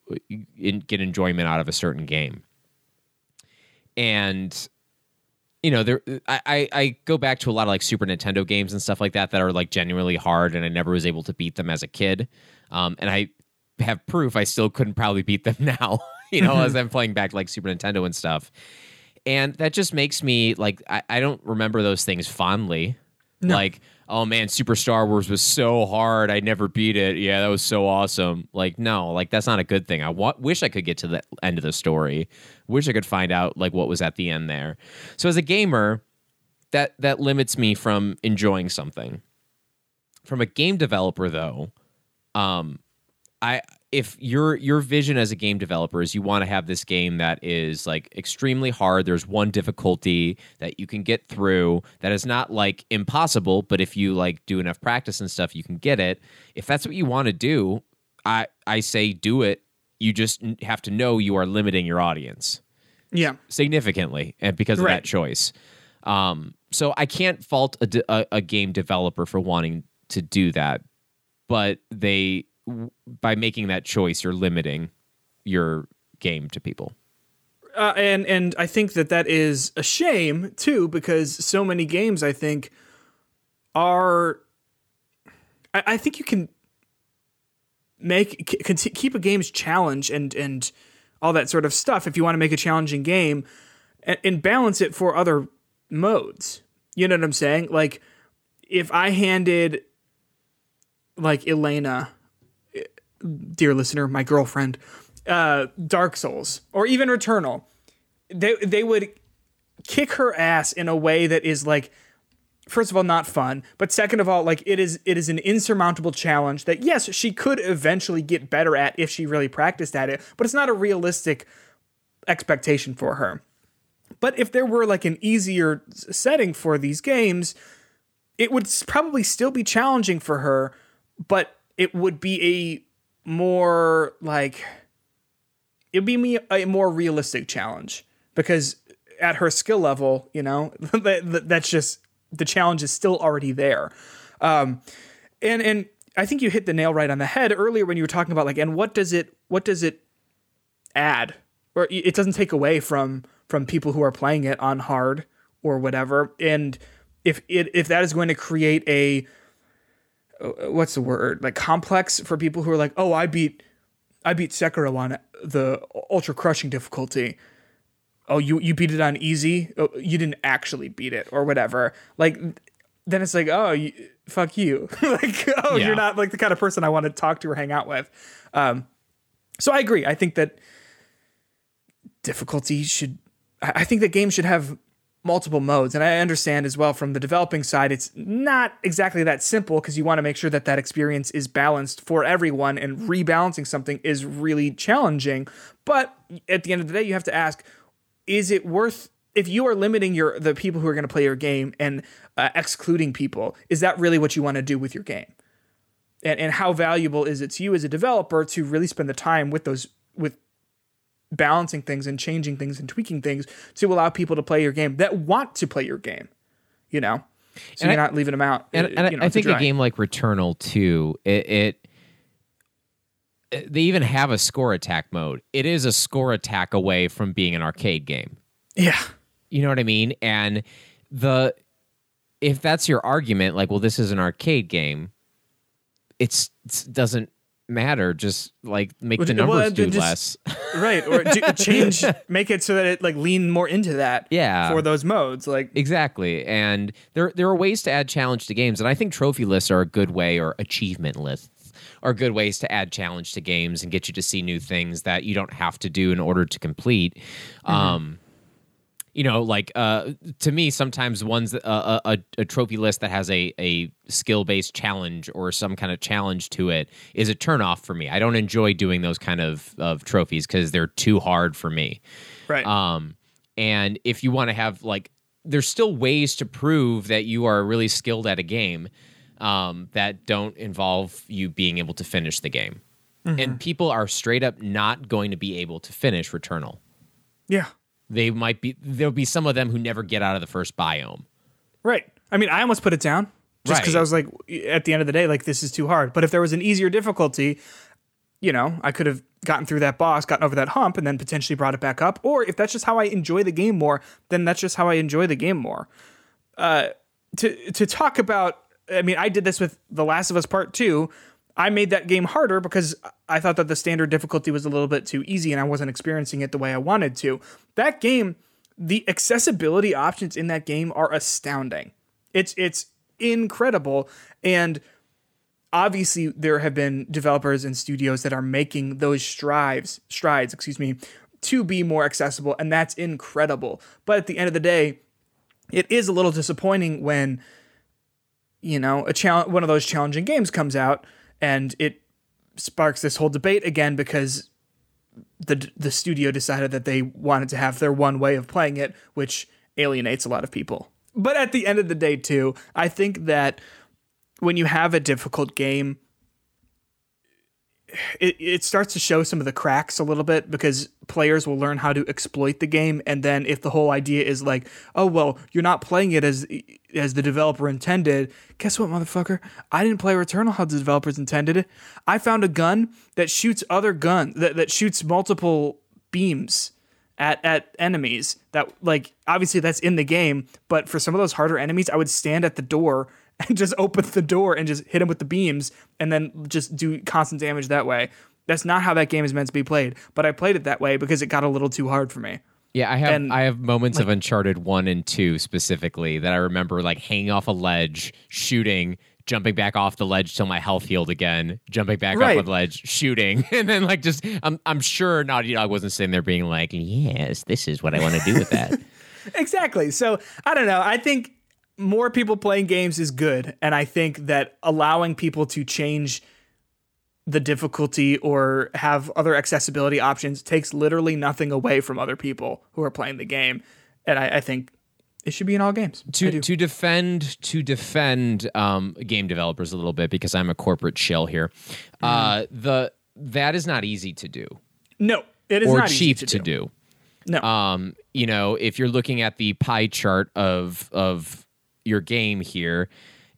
get enjoyment out of a certain game. And, you know, there I go back to a lot of like Super Nintendo games and stuff like that that are like genuinely hard, and I never was able to beat them as a kid. And I have proof I still couldn't probably beat them now. You know, as I'm playing back like Super Nintendo and stuff. And that just makes me like, I don't remember those things fondly. No. Like, oh man, Super Star Wars was so hard. I never beat it. Yeah, that was so awesome. Like, no, like that's not a good thing. I wish I could get to the end of the story. Wish I could find out like what was at the end there. So as a gamer, that limits me from enjoying something. From a game developer though, if your vision as a game developer is you want to have this game that is like extremely hard, there's one difficulty that you can get through that is not like impossible, but if you like do enough practice and stuff, you can get it. If that's what you want to do, I say do it You just have to know you are limiting your audience. Yeah. Significantly, and because of that choice. So I can't fault a game developer for wanting to do that, but they, by making that choice, you're limiting your game to people. And I think that is a shame, too, because so many games, I think, are... I think you can keep a game's challenge and all that sort of stuff if you want to make a challenging game and balance it for other modes. You know what I'm saying? Like, if I handed, like, Elena, dear listener, my girlfriend, Dark Souls or even Returnal, they would kick her ass in a way that is, like, first of all, not fun, but second of all, like, it is an insurmountable challenge that, yes, she could eventually get better at if she really practiced at it, but it's not a realistic expectation for her. But if there were, like, an easier setting for these games, it would probably still be challenging for her, but it would be a more, like, it'd be a more realistic challenge, because at her skill level, you know, that's just... the challenge is still already there. And I think you hit the nail right on the head earlier when you were talking about, like, and what does it add? Or it doesn't take away from people who are playing it on hard or whatever. And if that is going to create a, what's the word? Like, complex for people who are like, oh, I beat Sekiro on the ultra crushing difficulty. Oh, you beat it on easy? Oh, you didn't actually beat it or whatever. Like, then it's like, oh, fuck you. Like, oh, yeah. You're not, like, the kind of person I want to talk to or hang out with. So I agree. I think that difficulty should... I think that games should have multiple modes. And I understand as well from the developing side, it's not exactly that simple, because you want to make sure that experience is balanced for everyone, and rebalancing something is really challenging. But at the end of the day, you have to ask... is it worth, if you are limiting the people who are going to play your game and excluding people, is that really what you want to do with your game? And how valuable is it to you as a developer to really spend the time with balancing things and changing things and tweaking things to allow people to play your game that want to play your game, you know? So and you're not leaving them out. And you know, I think a game like Returnal 2, they even have a score attack mode. It is a score attack away from being an arcade game. Yeah. You know what I mean? And if that's your argument, like, well, this is an arcade game, it doesn't matter. Just, like, make the numbers less. Right. Or change, make it so that it, like, lean more into that. Yeah. For those modes. Like, exactly. And there are ways to add challenge to games. And I think trophy lists are a good way, or achievement lists are good ways to add challenge to games and get you to see new things that you don't have to do in order to complete. Mm-hmm. You know, like, to me, sometimes one's a trophy list that has a skill-based challenge or some kind of challenge to it is a turnoff for me. I don't enjoy doing those kind of trophies because they're too hard for me. Right. And if you want to have, like, there's still ways to prove that you are really skilled at a game, that don't involve you being able to finish the game. Mm-hmm. And people are straight up not going to be able to finish Returnal. Yeah. There'll be some of them who never get out of the first biome. Right. I mean, I almost put it down just because I was like, at the end of the day, like, this is too hard. But if there was an easier difficulty, you know, I could have gotten through that boss, gotten over that hump, and then potentially brought it back up. Or if that's just how I enjoy the game more, then that's just how I enjoy the game more. To talk about... I mean, I did this with The Last of Us Part Two. I made that game harder because I thought that the standard difficulty was a little bit too easy and I wasn't experiencing it the way I wanted to. That game, the accessibility options in that game are astounding. It's incredible. And obviously there have been developers and studios that are making those strides, to be more accessible. And that's incredible. But at the end of the day, it is a little disappointing when... you know, one of those challenging games comes out and it sparks this whole debate again because the studio decided that they wanted to have their one way of playing it, which alienates a lot of people. But at the end of the day, too, I think that when you have a difficult game, it starts to show some of the cracks a little bit, because players will learn how to exploit the game. And then if the whole idea is like, oh, well, you're not playing it as the developer intended. Guess what, motherfucker? I didn't play Returnal how the developers intended it. I found a gun that shoots other guns, that shoots multiple beams at enemies. That, like, obviously that's in the game, but for some of those harder enemies, I would stand at the door and just open the door and just hit them with the beams and then just do constant damage that way. That's not how that game is meant to be played, but I played it that way because it got a little too hard for me. Yeah, I have moments of Uncharted 1 and 2 specifically that I remember, like, hanging off a ledge, shooting, jumping back off the ledge till my health healed again, jumping back up the ledge, shooting, and then, like, just I'm sure not, you know, I wasn't sitting there being like, yes, this is what I want to do with that. Exactly. So I don't know. I think more people playing games is good, and I think that allowing people to change the difficulty or have other accessibility options takes literally nothing away from other people who are playing the game, and I think it should be in all games. To defend game developers a little bit, because I'm a corporate shill here. That is not easy to do. No, it is not cheap easy to do. No, you know, if you're looking at the pie chart of your game here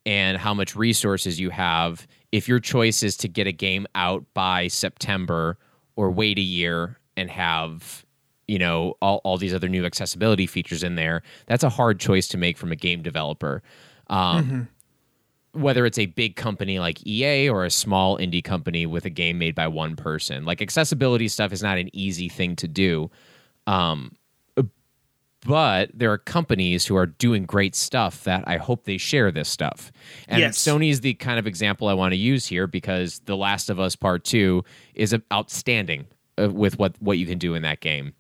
and how much resources you have, if your choice is to get a game out by September or wait a year and have, you know, all these other new accessibility features in there, that's a hard choice to make from a game developer. Whether it's a big company like EA or a small indie company with a game made by one person, like, accessibility stuff is not an easy thing to do. But there are companies who are doing great stuff that I hope they share this stuff. And yes, Sony's the kind of example I want to use here, because The Last of Us Part Two is outstanding with what you can do in that game.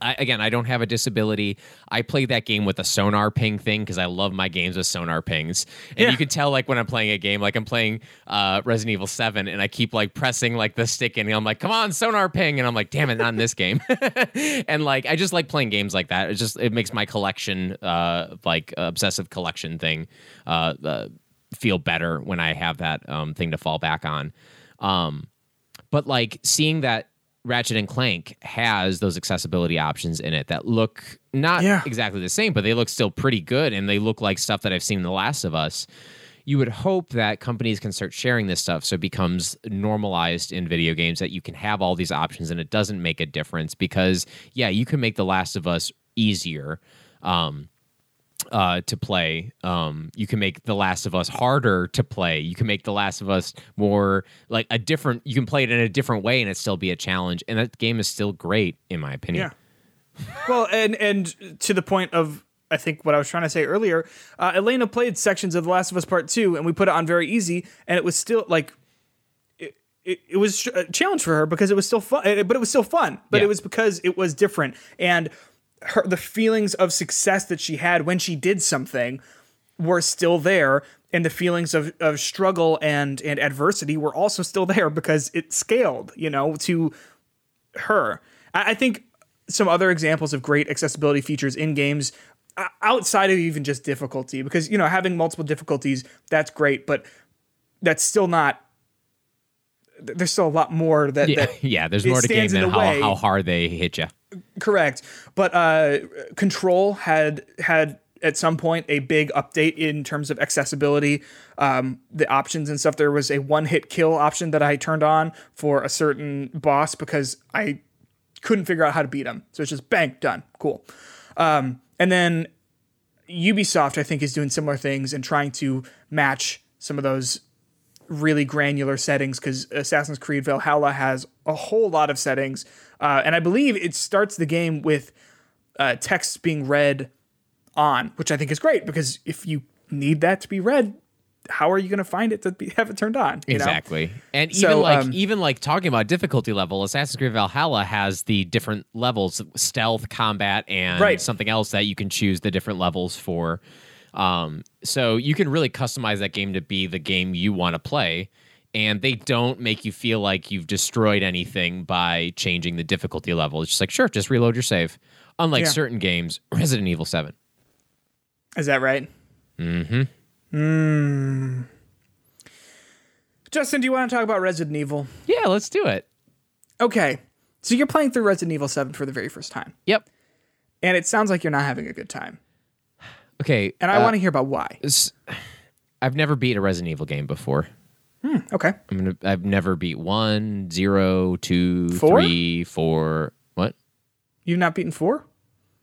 I don't have a disability. I played that game with a sonar ping thing because I love my games with sonar pings. And you can tell, like, when I'm playing a game, like, I'm playing Resident Evil 7, and I keep, like, pressing, like, the stick, and I'm like, come on, sonar ping. And I'm like, damn it, not in this game. And, like, I just like playing games like that. It makes my collection, obsessive collection thing feel better when I have that thing to fall back on. But, like, seeing that Ratchet and Clank has those accessibility options in it that look not exactly the same, but they look still pretty good, and they look like stuff that I've seen in The Last of Us. You would hope that companies can start sharing this stuff so it becomes normalized in video games that you can have all these options and it doesn't make a difference, because, yeah, you can make The Last of Us easier to play. You can make The Last of Us harder to play. You can make The Last of Us more like you can play it in a different way and it still be a challenge. And that game is still great, in my opinion. Yeah. Well, and to the point of, I think, what I was trying to say earlier, Elena played sections of The Last of Us Part 2 and we put it on very easy, and it was still like, it was a challenge for her because it was still fun, but it was still fun, but it was because it was different. And the feelings of success that she had when she did something were still there, and the feelings of struggle and adversity were also still there because it scaled, you know, to her. I think some other examples of great accessibility features in games outside of even just difficulty, because, you know, having multiple difficulties, that's great, but that's still not, there's still a lot more that there's more to game than how hard they hit you. Correct. But Control had at some point a big update in terms of accessibility, the options and stuff. There was a one-hit kill option that I turned on for a certain boss because I couldn't figure out how to beat him. So it's just bang, done, cool. And then Ubisoft, I think, is doing similar things and trying to match some of those really granular settings, because Assassin's Creed Valhalla has a whole lot of settings. And I believe it starts the game with texts being read on, which I think is great, because if you need that to be read, how are you going to find it to have it turned on? Exactly. Know? And even so, even talking about difficulty level, Assassin's Creed Valhalla has the different levels, stealth, combat, and something else that you can choose the different levels for. So you can really customize that game to be the game you want to play, and they don't make you feel like you've destroyed anything by changing the difficulty level. It's just like, sure, just reload your save. Unlike certain games, Resident Evil 7. Is that right? Mm-hmm. Justin, do you want to talk about Resident Evil? Yeah, let's do it. Okay. So you're playing through Resident Evil 7 for the very first time. Yep. And it sounds like you're not having a good time. Okay. And I want to hear about why. I've never beat a Resident Evil game before. Okay. I've never beat 1, 0, 2, 3, 4. What? You've not beaten 4?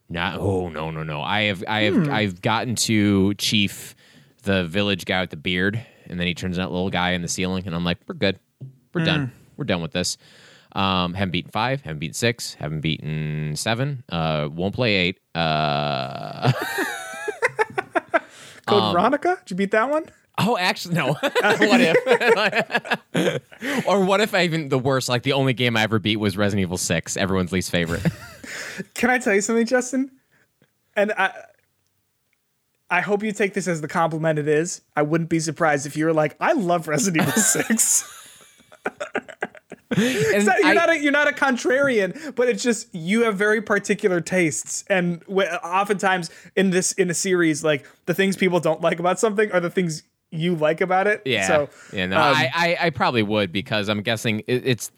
No. I've gotten to Chief, the village guy with the beard, and then he turns that little guy in the ceiling, and I'm like, we're good. We're done. We're done with this. Haven't beaten 5, haven't beaten 6, haven't beaten 7, won't play 8. Code Veronica? Did you beat that one? Oh, actually, no. What if? Or what if I even the worst, like the only game I ever beat was Resident Evil 6, everyone's least favorite. Can I tell you something, Justin? And I hope you take this as the compliment it is. I wouldn't be surprised if you were like, I love Resident Evil 6. You're not a contrarian, but it's just you have very particular tastes, and oftentimes in a series, like the things people don't like about something are the things you like about it. Yeah. So I probably would, because I'm guessing that's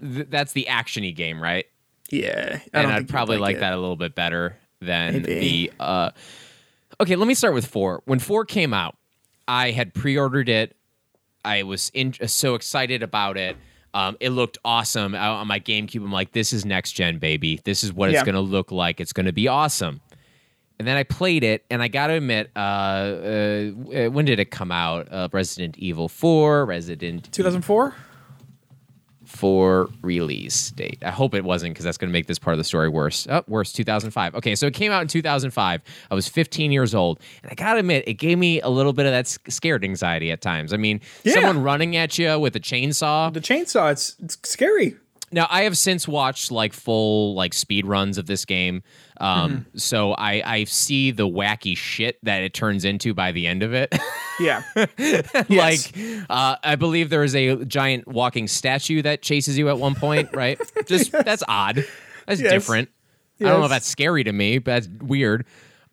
the actiony game, right? Yeah, and I'd probably like that a little bit better than maybe. Okay, let me start with 4. When 4 came out, I had pre-ordered it. I was so excited about it. It looked awesome on my GameCube. I'm like, this is next gen, baby. This is what it's going to look like. It's going to be awesome. And then I played it, and I got to admit, when did it come out? Resident Evil 4, 2004? 4 release date. I hope it wasn't, because that's going to make this part of the story worse. Oh, worse, 2005. Okay, so it came out in 2005. I was 15 years old, and I got to admit, it gave me a little bit of that scared anxiety at times. I mean, someone running at you with a chainsaw. The chainsaw, it's scary. Now, I have since watched full speed runs of this game, so I see the wacky shit that it turns into by the end of it. Yeah, yes. I believe there is a giant walking statue that chases you at one point, right? Just yes. That's odd. That's different. Yes. I don't know if that's scary to me, but that's weird.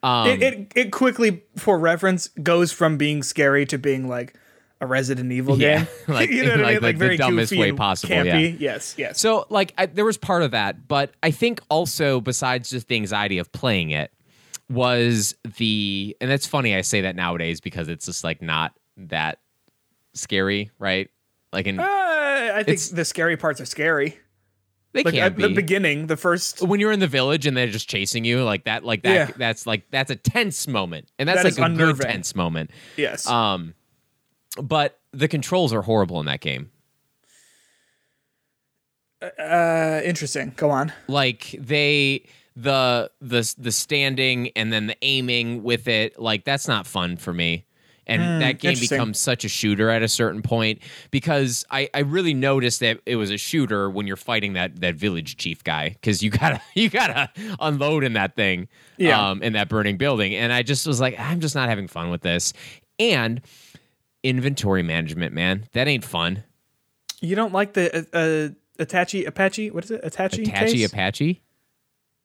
It quickly, for reference, goes from being scary to being like a Resident Evil game, you know what I mean? Like very the dumbest way possible. Campy. Yeah. Yes. So there was part of that, but I think also besides just the anxiety of playing it was and that's funny I say that nowadays because it's just like not that scary, right? Like I think the scary parts are scary. They can be. The beginning, the first when you're in the village and they're just chasing you like that. Yeah. That's a tense moment, and that's like a good tense moment. Yes. But the controls are horrible in that game. Interesting. Go on. Like the standing and then the aiming with it, like that's not fun for me. And that game becomes such a shooter at a certain point, because I really noticed that it was a shooter when you're fighting that village chief guy, because you gotta unload in that thing, in that burning building. And I just was like, I'm just not having fun with this. And inventory management, man, that ain't fun. You don't like the Apache? What is it? Apache?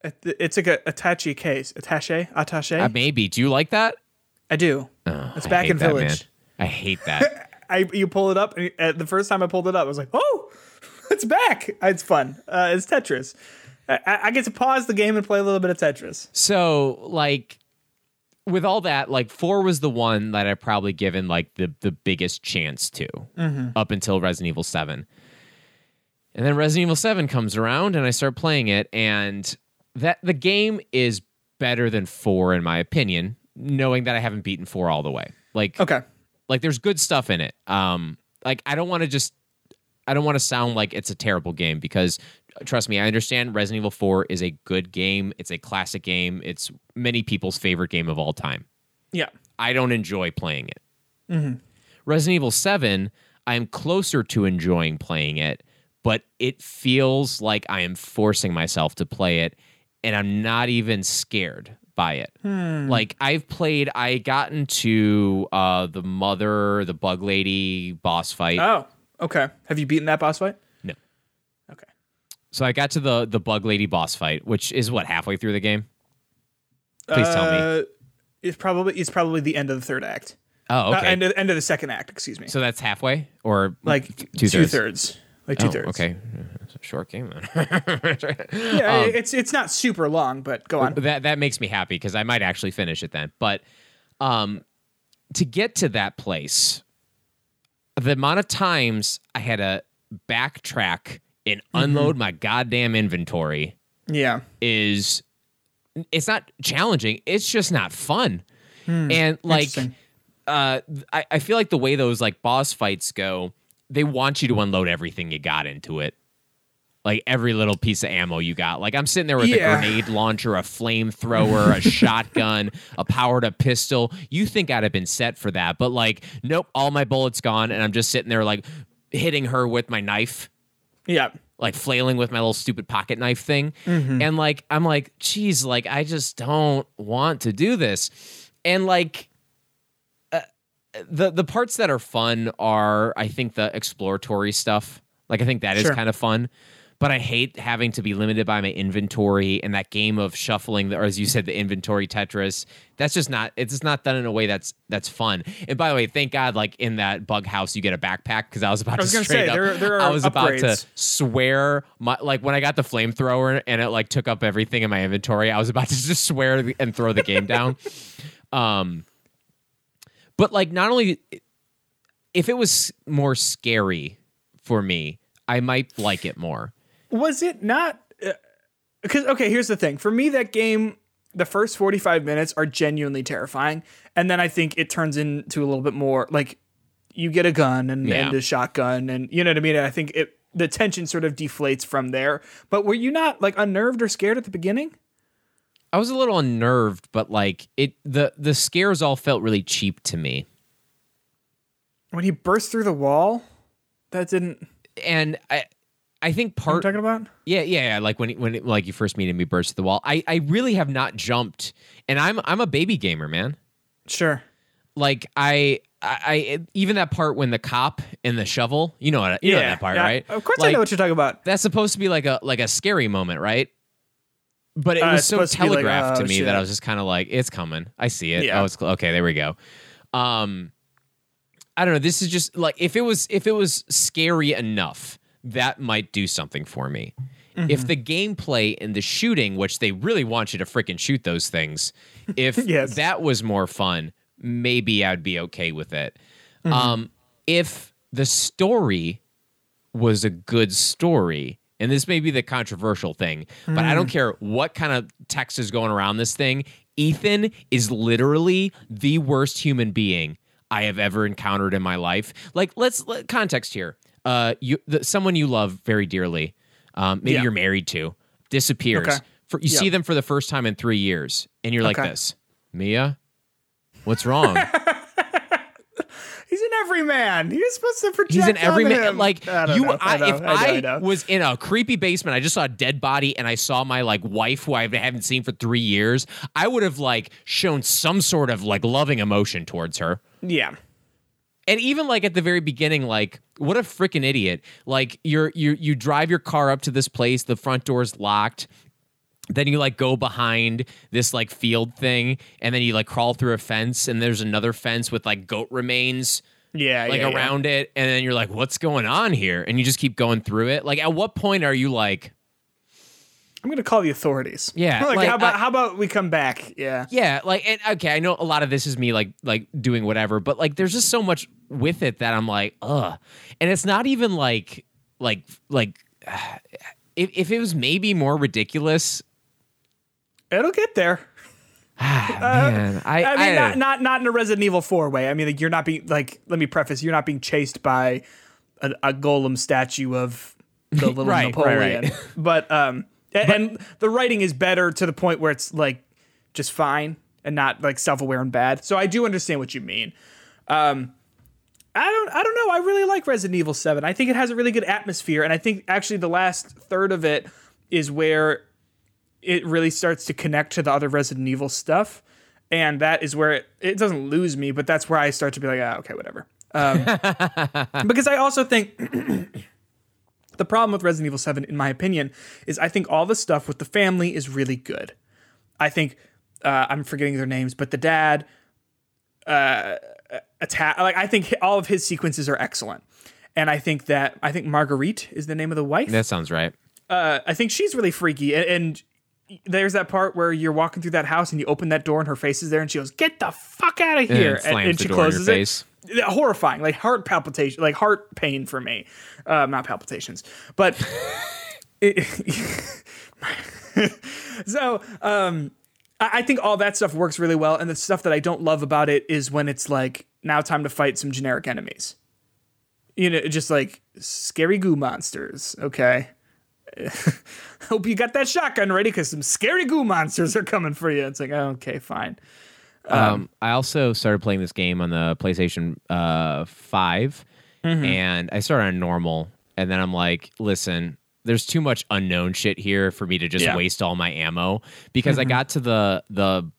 It's like a attache case. Attache? Maybe. Do you like that? I do. Oh, it's back in that, Village. Man. I hate that. You pull it up, and the first time I pulled it up, I was like, oh, it's back. It's fun. It's Tetris. I get to pause the game and play a little bit of Tetris. So, with all that, 4 was the one that I've probably given the biggest chance to up until Resident Evil 7. And then Resident Evil 7 comes around and I start playing it, and that the game is better than 4 in my opinion, knowing that I haven't beaten 4 all the way. There's good stuff in it. I don't want to sound like it's a terrible game, because trust me, I understand Resident Evil 4 is a good game. It's a classic game. It's many people's favorite game of all time. Yeah. I don't enjoy playing it. Mm-hmm. Resident Evil 7, I'm closer to enjoying playing it, but it feels like I am forcing myself to play it, and I'm not even scared by it. I gotten to the bug lady boss fight. Oh, okay. Have you beaten that boss fight? So I got to the bug lady boss fight, which is what, halfway through the game? Please tell me. It's probably the end of the third act. Oh, okay. End of the second act, excuse me. So that's halfway or like two-thirds? Like two-thirds. Okay. It's a short game, then. Yeah, it's not super long, but go on. That makes me happy because I might actually finish it then. But to get to that place, the amount of times I had to backtrack and unload my goddamn inventory is... It's not challenging. It's just not fun. And like... I feel like the way those like boss fights go, they want you to unload everything you got into it. Like every little piece of ammo you got. Like I'm sitting there with a grenade launcher, a flamethrower, a shotgun, a powered-up pistol. You think I'd have been set for that, but like, nope, all my bullets gone, and I'm just sitting there like hitting her with my knife. Yeah. Like flailing with my little stupid pocket knife thing. And like, I'm like, geez, like I just don't want to do this. And like, the parts that are fun are, I think, the exploratory stuff. Like, I think that is kind of fun. But I hate having to be limited by my inventory and that game of shuffling, or as you said, the inventory Tetris. That's just not, it's not done in a way that's fun. And by the way, thank God, like in that bug house, you get a backpack because I was about to straight up. I was about to swear, like when I got the flamethrower and it like took up everything in my inventory, I was about to just swear and throw the game down. But, like, not only... If it was more scary for me, I might like it more. Was it not... Because, okay, here's the thing. For me, that game, the first 45 minutes are genuinely terrifying. And then I think it turns into a little bit more... Like, you get a gun and a shotgun and... You know what I mean? And I think the tension sort of deflates from there. But were you not, like, unnerved or scared at the beginning? I was a little unnerved, but like the scares all felt really cheap to me. When he burst through the wall, that didn't. And I think part. What are you talking about? Yeah. Like when like you first meet him, he bursts through the wall. I really have not jumped, and I'm a baby gamer, man. Sure. Like I even that part when the cop and the shovel, you know that part, right? Of course, like, I know what you're talking about. That's supposed to be like a scary moment, right? But it was so telegraphed to me that I was just kind of like, it's coming. I see it. Yeah. Oh, it's okay. There we go. I don't know. This is just like if it was scary enough, that might do something for me. Mm-hmm. If the gameplay and the shooting, which they really want you to freaking shoot those things, if that was more fun, maybe I'd be okay with it. Mm-hmm. If the story was a good story. And this may be the controversial thing, but I don't care what kind of text is going around this thing. Ethan is literally the worst human being I have ever encountered in my life. Like, let's context here. Someone you love very dearly, maybe you're married to, disappears. Okay. You see them for the first time in 3 years, and you're like this, Mia, what's wrong? He's an everyman. You're supposed to project. He's an everyman. Like I was in a creepy basement, I just saw a dead body, and I saw my like wife, who I haven't seen for 3 years. I would have like shown some sort of like loving emotion towards her. Yeah. And even like at the very beginning, like what a freaking idiot! Like you drive your car up to this place, the front door's locked. Then you like go behind this like field thing, and then you like crawl through a fence, and there's another fence with like goat remains around it. And then you're like, what's going on here? And you just keep going through it. Like, at what point are you like, I'm going to call the authorities. Yeah. Like, how about we come back? Yeah. Yeah. Like, and, okay. I know a lot of this is me like doing whatever, but like, there's just so much with it that I'm like, ugh. And it's not even like if it was maybe more ridiculous, it'll get there. Man. I mean, not in a Resident Evil 4 way. I mean, like, you're not being like. Let me preface: you're not being chased by a golem statue of the little Napoleon. Right. But the writing is better to the point where it's like just fine and not like self-aware and bad. So I do understand what you mean. I don't know. I really like Resident Evil 7. I think it has a really good atmosphere, and I think actually the last third of it is where it really starts to connect to the other Resident Evil stuff. And that is where it doesn't lose me, but that's where I start to be like, ah, okay, whatever. Because I also think the problem with Resident Evil 7, in my opinion, is I think all the stuff with the family is really good. I think, I'm forgetting their names, but the dad, attack. Like, I think all of his sequences are excellent. And I think that, I think Marguerite is the name of the wife. That sounds right. I think she's really freaky. And there's that part where you're walking through that house and you open that door and her face is there and she goes, "Get the fuck out of here." And she closes it. Horrifying, like heart palpitation, like heart pain for me. Not palpitations, but I think all that stuff works really well. And the stuff that I don't love about it is when it's like, now time to fight some generic enemies. You know, just like scary goo monsters. Okay. Hope you got that shotgun ready because some scary goo monsters are coming for you. It's like, oh, okay, fine. I also started playing this game on the PlayStation 5, mm-hmm. and I started on normal, and then I'm like, listen, there's too much unknown shit here for me to just waste all my ammo, because mm-hmm. I got to the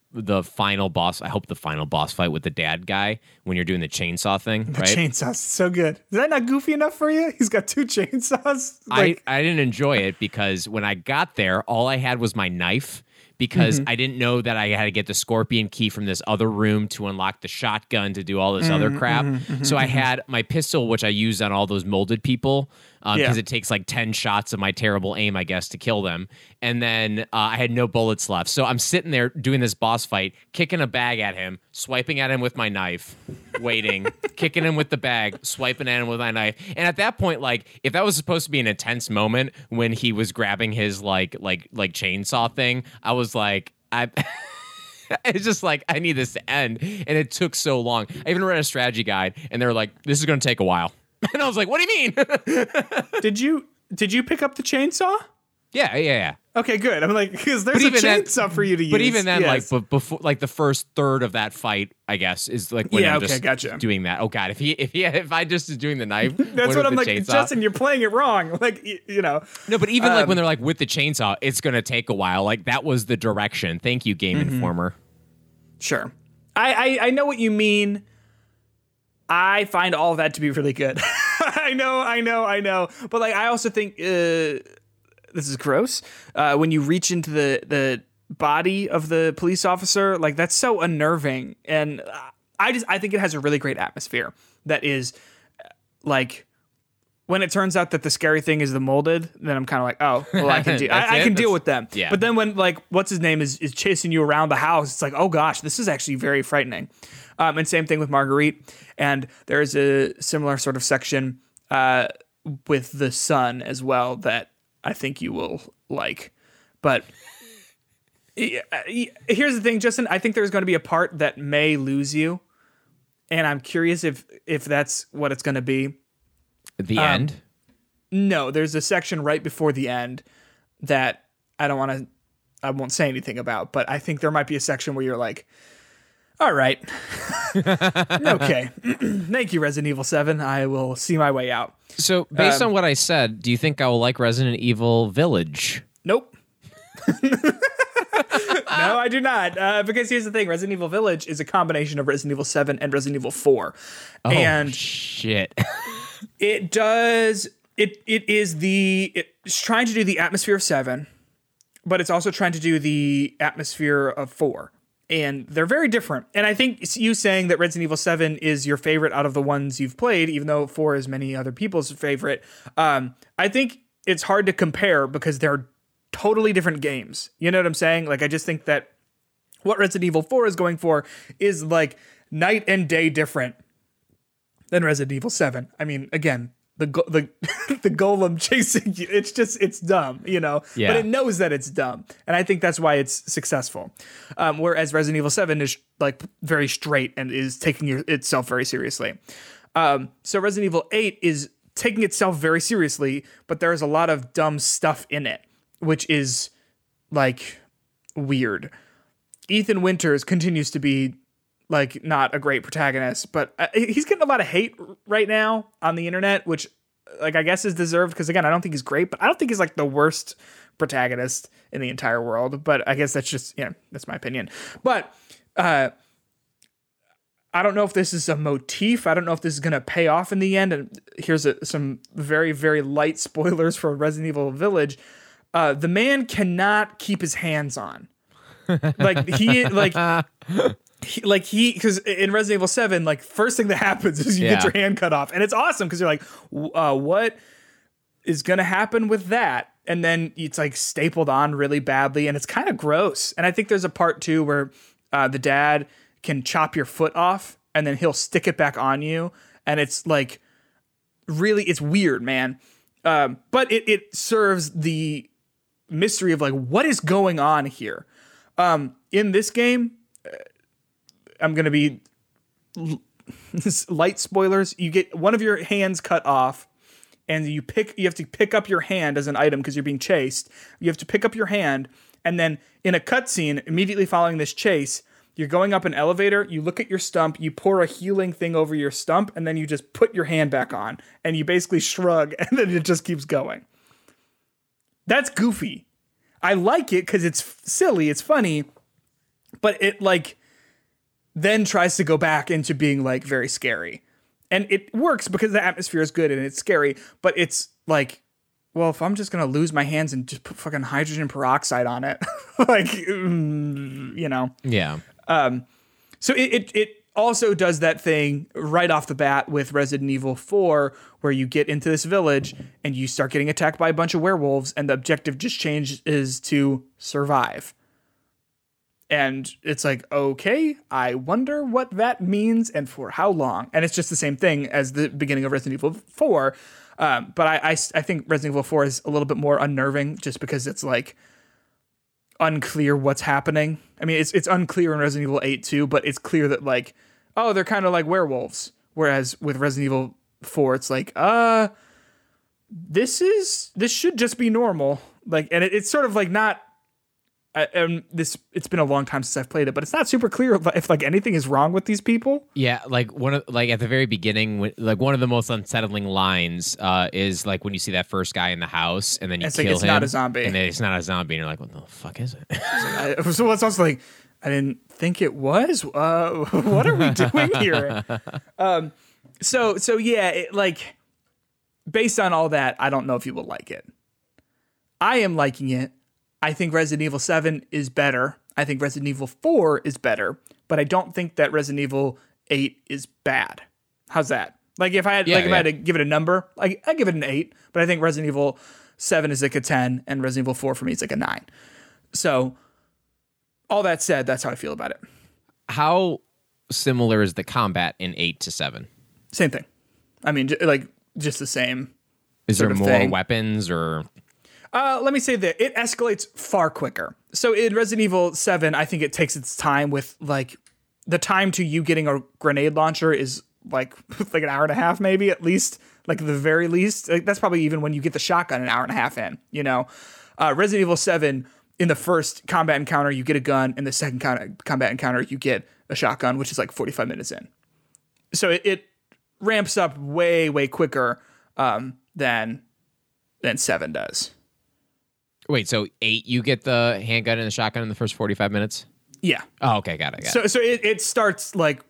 final boss. I hope the final boss fight with the dad guy when you're doing the chainsaw thing. The chainsaw's so good. Is that not goofy enough for you? He's got two chainsaws. Like... I didn't enjoy it because when I got there, all I had was my knife because mm-hmm. I didn't know that I had to get the scorpion key from this other room to unlock the shotgun to do all this mm-hmm, other crap. Mm-hmm, so I had my pistol, which I used on all those molded people because it takes like 10 shots of my terrible aim, I guess, to kill them. And then I had no bullets left. So I'm sitting there doing this boss fight, kicking a bag at him, swiping at him with my knife, waiting, kicking him with the bag, swiping at him with my knife. And at that point, like, if that was supposed to be an intense moment when he was grabbing his like chainsaw thing, I was like, it's just like, I need this to end. And it took so long. I even read a strategy guide and they were like, this is going to take a while. And I was like, what do you mean? Did you pick up the chainsaw? Yeah. Okay, good. I'm like, because there's a chainsaw for you to use. But even then, like, before, like the first third of that fight, I guess, is like when I'm just doing that. Oh God, if I just is doing the knife, that's what I'm like. Chainsaw? Justin, you're playing it wrong. Like, you know. No, but even like when they're like with the chainsaw, it's gonna take a while. Like that was the direction. Thank you, Game mm-hmm. Informer. Sure, I know what you mean. I find all of that to be really good. I know. But like, I also think. This is gross. When you reach into the body of the police officer, like that's so unnerving. And I think it has a really great atmosphere that is like when it turns out that the scary thing is the molded, then I'm kind of like, oh, well, I can, deal with them. Yeah. But then when like, what's his name is chasing you around the house. It's like, oh gosh, this is actually very frightening. And same thing with Marguerite. And there is a similar sort of section with the son as well that, I think you will like, but here's the thing, Justin, I think there's going to be a part that may lose you. And I'm curious if that's what it's going to be. The end? No, there's a section right before the end that I won't say anything about, but I think there might be a section where you're like, all right, okay. Thank you, Resident Evil 7. I will see my way out. So based on what I said, do you think I will like Resident Evil Village? Nope. No, I do not. Because here's the thing. Resident Evil Village is a combination of Resident Evil 7 and Resident Evil 4. Oh, and shit. It does. It's trying to do the atmosphere of 7, but it's also trying to do the atmosphere of 4. And they're very different. And I think you saying that Resident Evil 7 is your favorite out of the ones you've played, even though 4 is many other people's favorite, I think it's hard to compare because they're totally different games. You know what I'm saying? Like, I just think that what Resident Evil 4 is going for is like night and day different than Resident Evil 7. I mean, again, the golem chasing you, it's dumb, you know, but it knows that it's dumb. And I think that's why it's successful. Whereas Resident Evil 7 is like very straight and is taking itself very seriously. So Resident Evil 8 is taking itself very seriously, but there is a lot of dumb stuff in it, which is like weird. Ethan Winters continues to be like not a great protagonist, but he's getting a lot of hate right now on the internet, which like I guess is deserved because again, I don't think he's great, but I don't think he's like the worst protagonist in the entire world. But I guess that's just, you know, that's my opinion. But I don't know if this is a motif. I don't know if this is going to pay off in the end. And here's some very, very light spoilers for Resident Evil Village. The man cannot keep his hands on. Like he because in Resident Evil 7, like, first thing that happens is you get your hand cut off, and it's awesome because you're like, what is gonna happen with that? And then it's like stapled on really badly, and it's kind of gross. And I think there's a part two where the dad can chop your foot off, and then he'll stick it back on you, and it's like really, it's weird, man. But it serves the mystery of like what is going on here. In this game, I'm going to be light spoilers. You get one of your hands cut off, and you have to pick up your hand as an item because you're being chased. You have to pick up your hand. And then in a cutscene immediately following this chase, you're going up an elevator. You look at your stump, you pour a healing thing over your stump, and then you just put your hand back on, and you basically shrug, and then it just keeps going. That's goofy. I like it because it's silly. It's funny, but it like then tries to go back into being like very scary, and it works because the atmosphere is good and it's scary, but it's like, well, if I'm just going to lose my hands and just put fucking hydrogen peroxide on it, like, you know? Yeah. So it also does that thing right off the bat with Resident Evil 4, where you get into this village and you start getting attacked by a bunch of werewolves, and the objective just changes to survive. And it's like, okay, I wonder what that means and for how long. And it's just the same thing as the beginning of Resident Evil 4. But I think Resident Evil 4 is a little bit more unnerving just because it's like unclear what's happening. I mean, it's unclear in Resident Evil 8 too, but it's clear that like, oh, they're kind of like werewolves. Whereas with Resident Evil 4, it's like, this should just be normal. Like, and it's sort of like not, it's been a long time since I've played it, but it's not super clear if like anything is wrong with these people. Yeah, like at the very beginning, like one of the most unsettling lines is like when you see that first guy in the house, and then you kill him. It's not a zombie, and then it's not a zombie, and you're like, what the fuck is it? So it's also like, I didn't think it was. What are we doing here? So yeah, like based on all that, I don't know if you will like it. I am liking it. I think Resident Evil 7 is better. I think Resident Evil 4 is better, but I don't think that Resident Evil 8 is bad. How's that? Like if I had to give it a number, like I'd give it an 8, but I think Resident Evil 7 is like a 10 and Resident Evil 4 for me is like a 9. So all that said, that's how I feel about it. How similar is the combat in 8 to 7? Same thing. I mean, like just the same. Is there more weapons or... let me say that it escalates far quicker. So in Resident Evil 7, I think it takes its time with like the time to you getting a grenade launcher is like an hour and a half, maybe at least, like the very least. Like, that's probably even when you get the shotgun an hour and a half in, you know. Resident Evil 7, in the first combat encounter, you get a gun. In the second combat encounter, you get a shotgun, which is like 45 minutes in. So it ramps up way, way quicker than 7 does. Wait, so 8, you get the handgun and the shotgun in the first 45 minutes? Yeah. Oh, okay, got it. So it starts, like,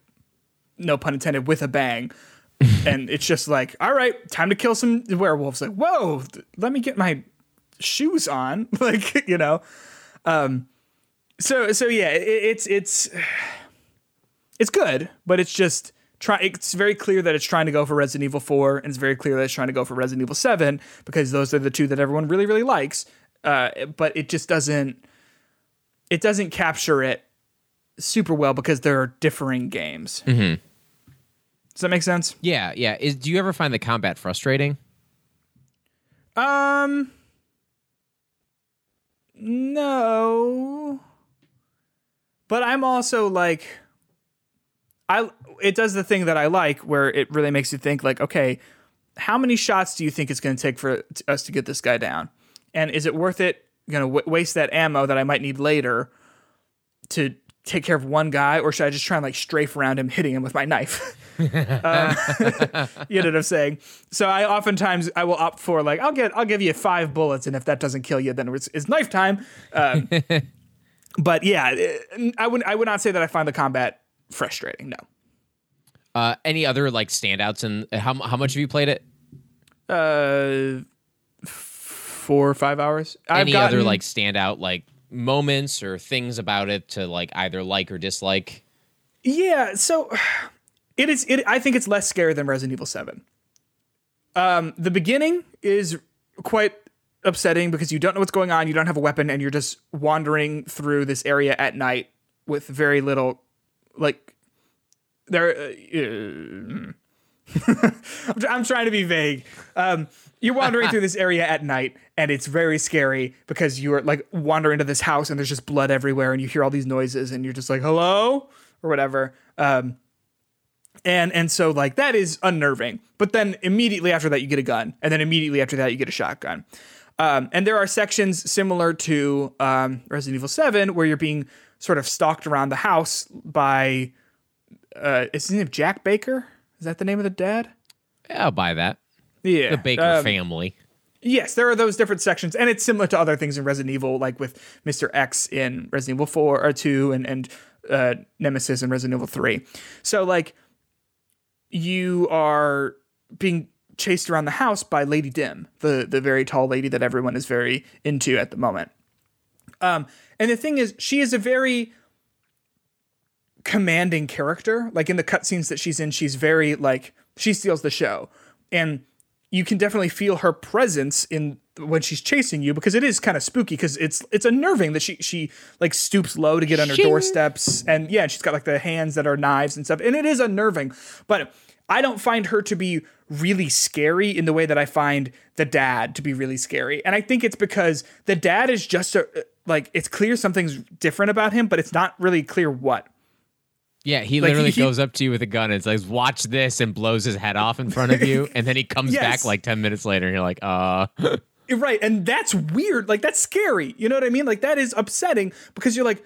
no pun intended, with a bang. And it's just like, all right, time to kill some werewolves. Like, whoa, let me get my shoes on. Like, you know. So yeah, it's good, but it's just... It's very clear that it's trying to go for Resident Evil 4, and it's very clear that it's trying to go for Resident Evil 7, because those are the two that everyone really, really likes. But it just doesn't capture it super well because there are differing games. Mm-hmm. Does that make sense? Yeah, yeah. Do you ever find the combat frustrating? No. But I'm also like... it does the thing that I like where it really makes you think like, okay, how many shots do you think it's going to take for us to get this guy down? And is it worth it? Going to waste that ammo that I might need later to take care of one guy? Or should I just try and like strafe around him, hitting him with my knife? You know what I'm saying? So I will opt for like, I'll give you 5 bullets. And if that doesn't kill you, then it's knife time. But yeah, I would not say that I find the combat frustrating. No. Any other like standouts? And how much have you played it? 4 or 5 hours. Other like standout like moments or things about it to like either like or dislike? Yeah, so it is. I think it's less scary than Resident Evil 7. The beginning is quite upsetting because you don't know what's going on. You don't have a weapon, and you're just wandering through this area at night with very little, like, there. I'm trying to be vague. You're wandering through this area at night, and it's very scary because you are like wandering into this house, and there's just blood everywhere, and you hear all these noises, and you're just like, hello, or whatever. And so like that is unnerving. But then immediately after that, you get a gun, and then immediately after that, you get a shotgun. And there are sections similar to Resident Evil 7 where you're being sort of stalked around the house by is his name Jack Baker? Is that the name of the dad? Yeah, I'll buy that. Yeah. The Baker family. Yes, there are those different sections, and it's similar to other things in Resident Evil, like with Mr. X in Resident Evil 4 or 2 and Nemesis in Resident Evil 3. So like you are being chased around the house by Lady Dim, the very tall lady that everyone is very into at the moment. And the thing is, she is a very commanding character. Like in the cutscenes that she's in, she's very like, she steals the show, and you can definitely feel her presence in when she's chasing you, because it is kind of spooky, because it's unnerving that she like stoops low to get on her doorsteps, and yeah, she's got like the hands that are knives and stuff, and it is unnerving. But I don't find her to be really scary in the way that I find the dad to be really scary. And I think it's because the dad is just like, it's clear something's different about him, but it's not really clear what. Yeah, he like literally goes up to you with a gun and it's like, watch this, and blows his head off in front of you. And then he comes back like 10 minutes later, and you're like, Right. And that's weird. Like, that's scary. You know what I mean? Like, that is upsetting, because you're like,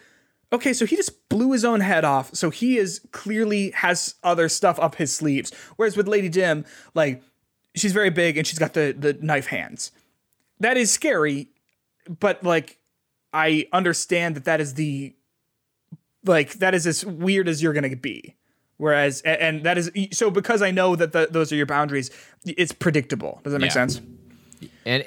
okay, so he just blew his own head off. So he is clearly has other stuff up his sleeves. Whereas with Lady Dim, like, she's very big and she's got the knife hands. That is scary. But like, I understand that is the, like, that is as weird as you're going to be. Whereas, and that is, so because I know that those are your boundaries, it's predictable. Does that make sense? And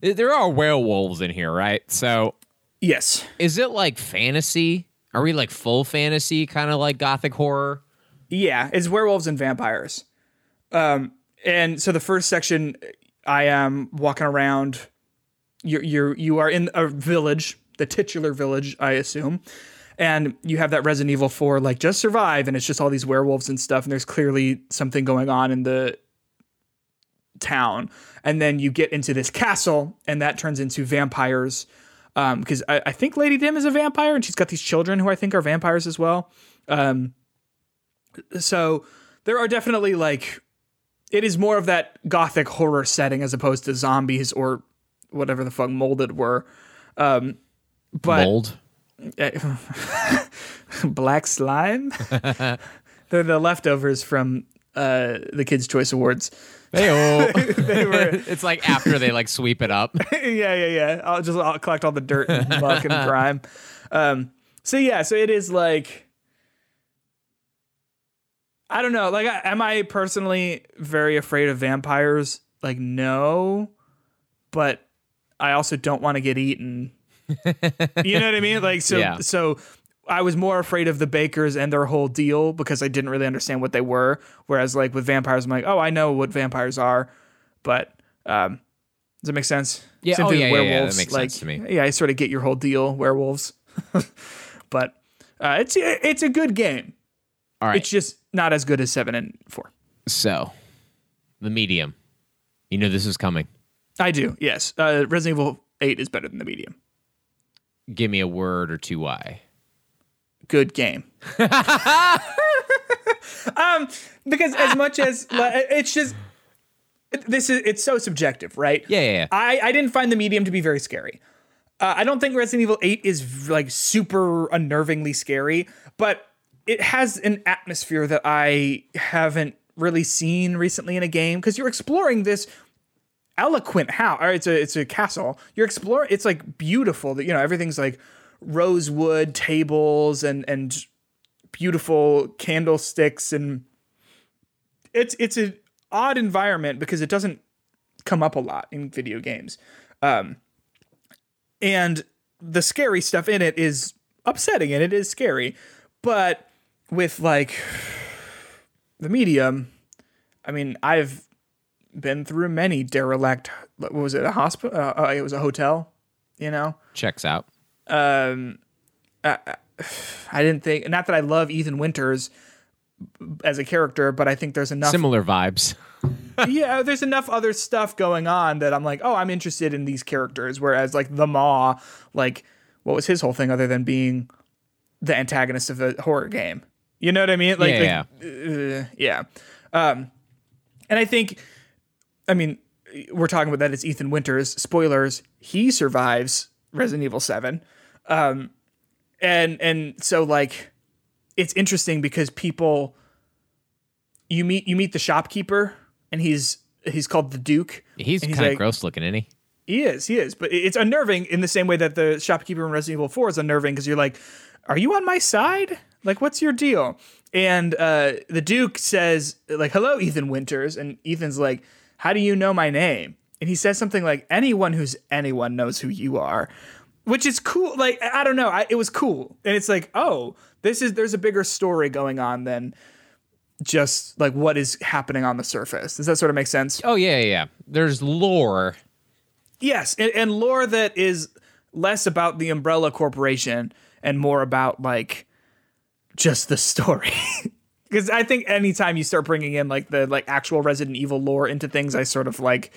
there are werewolves in here, right? So yes. Is it like fantasy? Are we like full fantasy, kind of like gothic horror? Yeah, it's werewolves and vampires. And so the first section, I am walking around. You are in a village, the titular village, I assume. And you have that Resident Evil 4, like, just survive. And it's just all these werewolves and stuff. And there's clearly something going on in the town. And then you get into this castle, and that turns into vampires. Because I think Lady Dim is a vampire, and she's got these children who I think are vampires as well. So there are definitely, like, it is more of that gothic horror setting as opposed to zombies or whatever the fuck molded were. But mold? Black slime? They're the leftovers from the Kids' Choice Awards. They were. It's like after they like sweep it up. Yeah. I'll collect all the dirt and muck and grime. So it is like, I don't know. Like, am I personally very afraid of vampires? Like, no, but I also don't want to get eaten. You know what I mean? Like, so, yeah. So I was more afraid of the Bakers and their whole deal because I didn't really understand what they were. Whereas like with vampires, I'm like, oh, I know what vampires are, but does that make sense? Yeah. Same thing with werewolves. That makes sense to me. Yeah, I sort of get your whole deal, werewolves. But it's a good game. All right. It's just not as good as 7 and 4. So the medium, you know, this is coming. I do. Yes. Resident Evil 8 is better than the medium. Give me a word or two. Why? Good game. Because as much as it's just, it's so subjective, right? Yeah. I didn't find the medium to be very scary. I don't think Resident Evil 8 is like super unnervingly scary, but it has an atmosphere that I haven't really seen recently in a game, because you're exploring this eloquent house. It's a castle. You're exploring. It's like beautiful. That, you know, everything's like rosewood tables and beautiful candlesticks, and it's an odd environment because it doesn't come up a lot in video games, and the scary stuff in it is upsetting and it is scary, But with like the medium, I mean, I've been through many derelict. What was it? A hospital? It was a hotel. You know, checks out. I didn't think. Not that I love Ethan Winters as a character, but I think there's enough similar vibes. Yeah, there's enough other stuff going on that I'm like, oh, I'm interested in these characters. Whereas like the Maw, like what was his whole thing other than being the antagonist of a horror game? You know what I mean? Like, yeah, yeah. And I think, I mean, we're talking about that. It's Ethan Winters. Spoilers. He survives Resident Evil 7. And so like, it's interesting because people, you meet the shopkeeper and he's called the Duke. He's kind of like, gross looking, isn't he? He is. But it's unnerving in the same way that the shopkeeper in Resident Evil 4 is unnerving because you're like, are you on my side? Like, what's your deal? And the Duke says like, hello, Ethan Winters. And Ethan's like, how do you know my name? And he says something like, anyone who's anyone knows who you are, which is cool. Like, I don't know. It was cool. And it's like, oh, there's a bigger story going on than just like what is happening on the surface. Does that sort of make sense? Oh, yeah. There's lore. Yes. And lore that is less about the Umbrella Corporation and more about like just the story. Because I think anytime you start bringing in like the like actual Resident Evil lore into things, I sort of like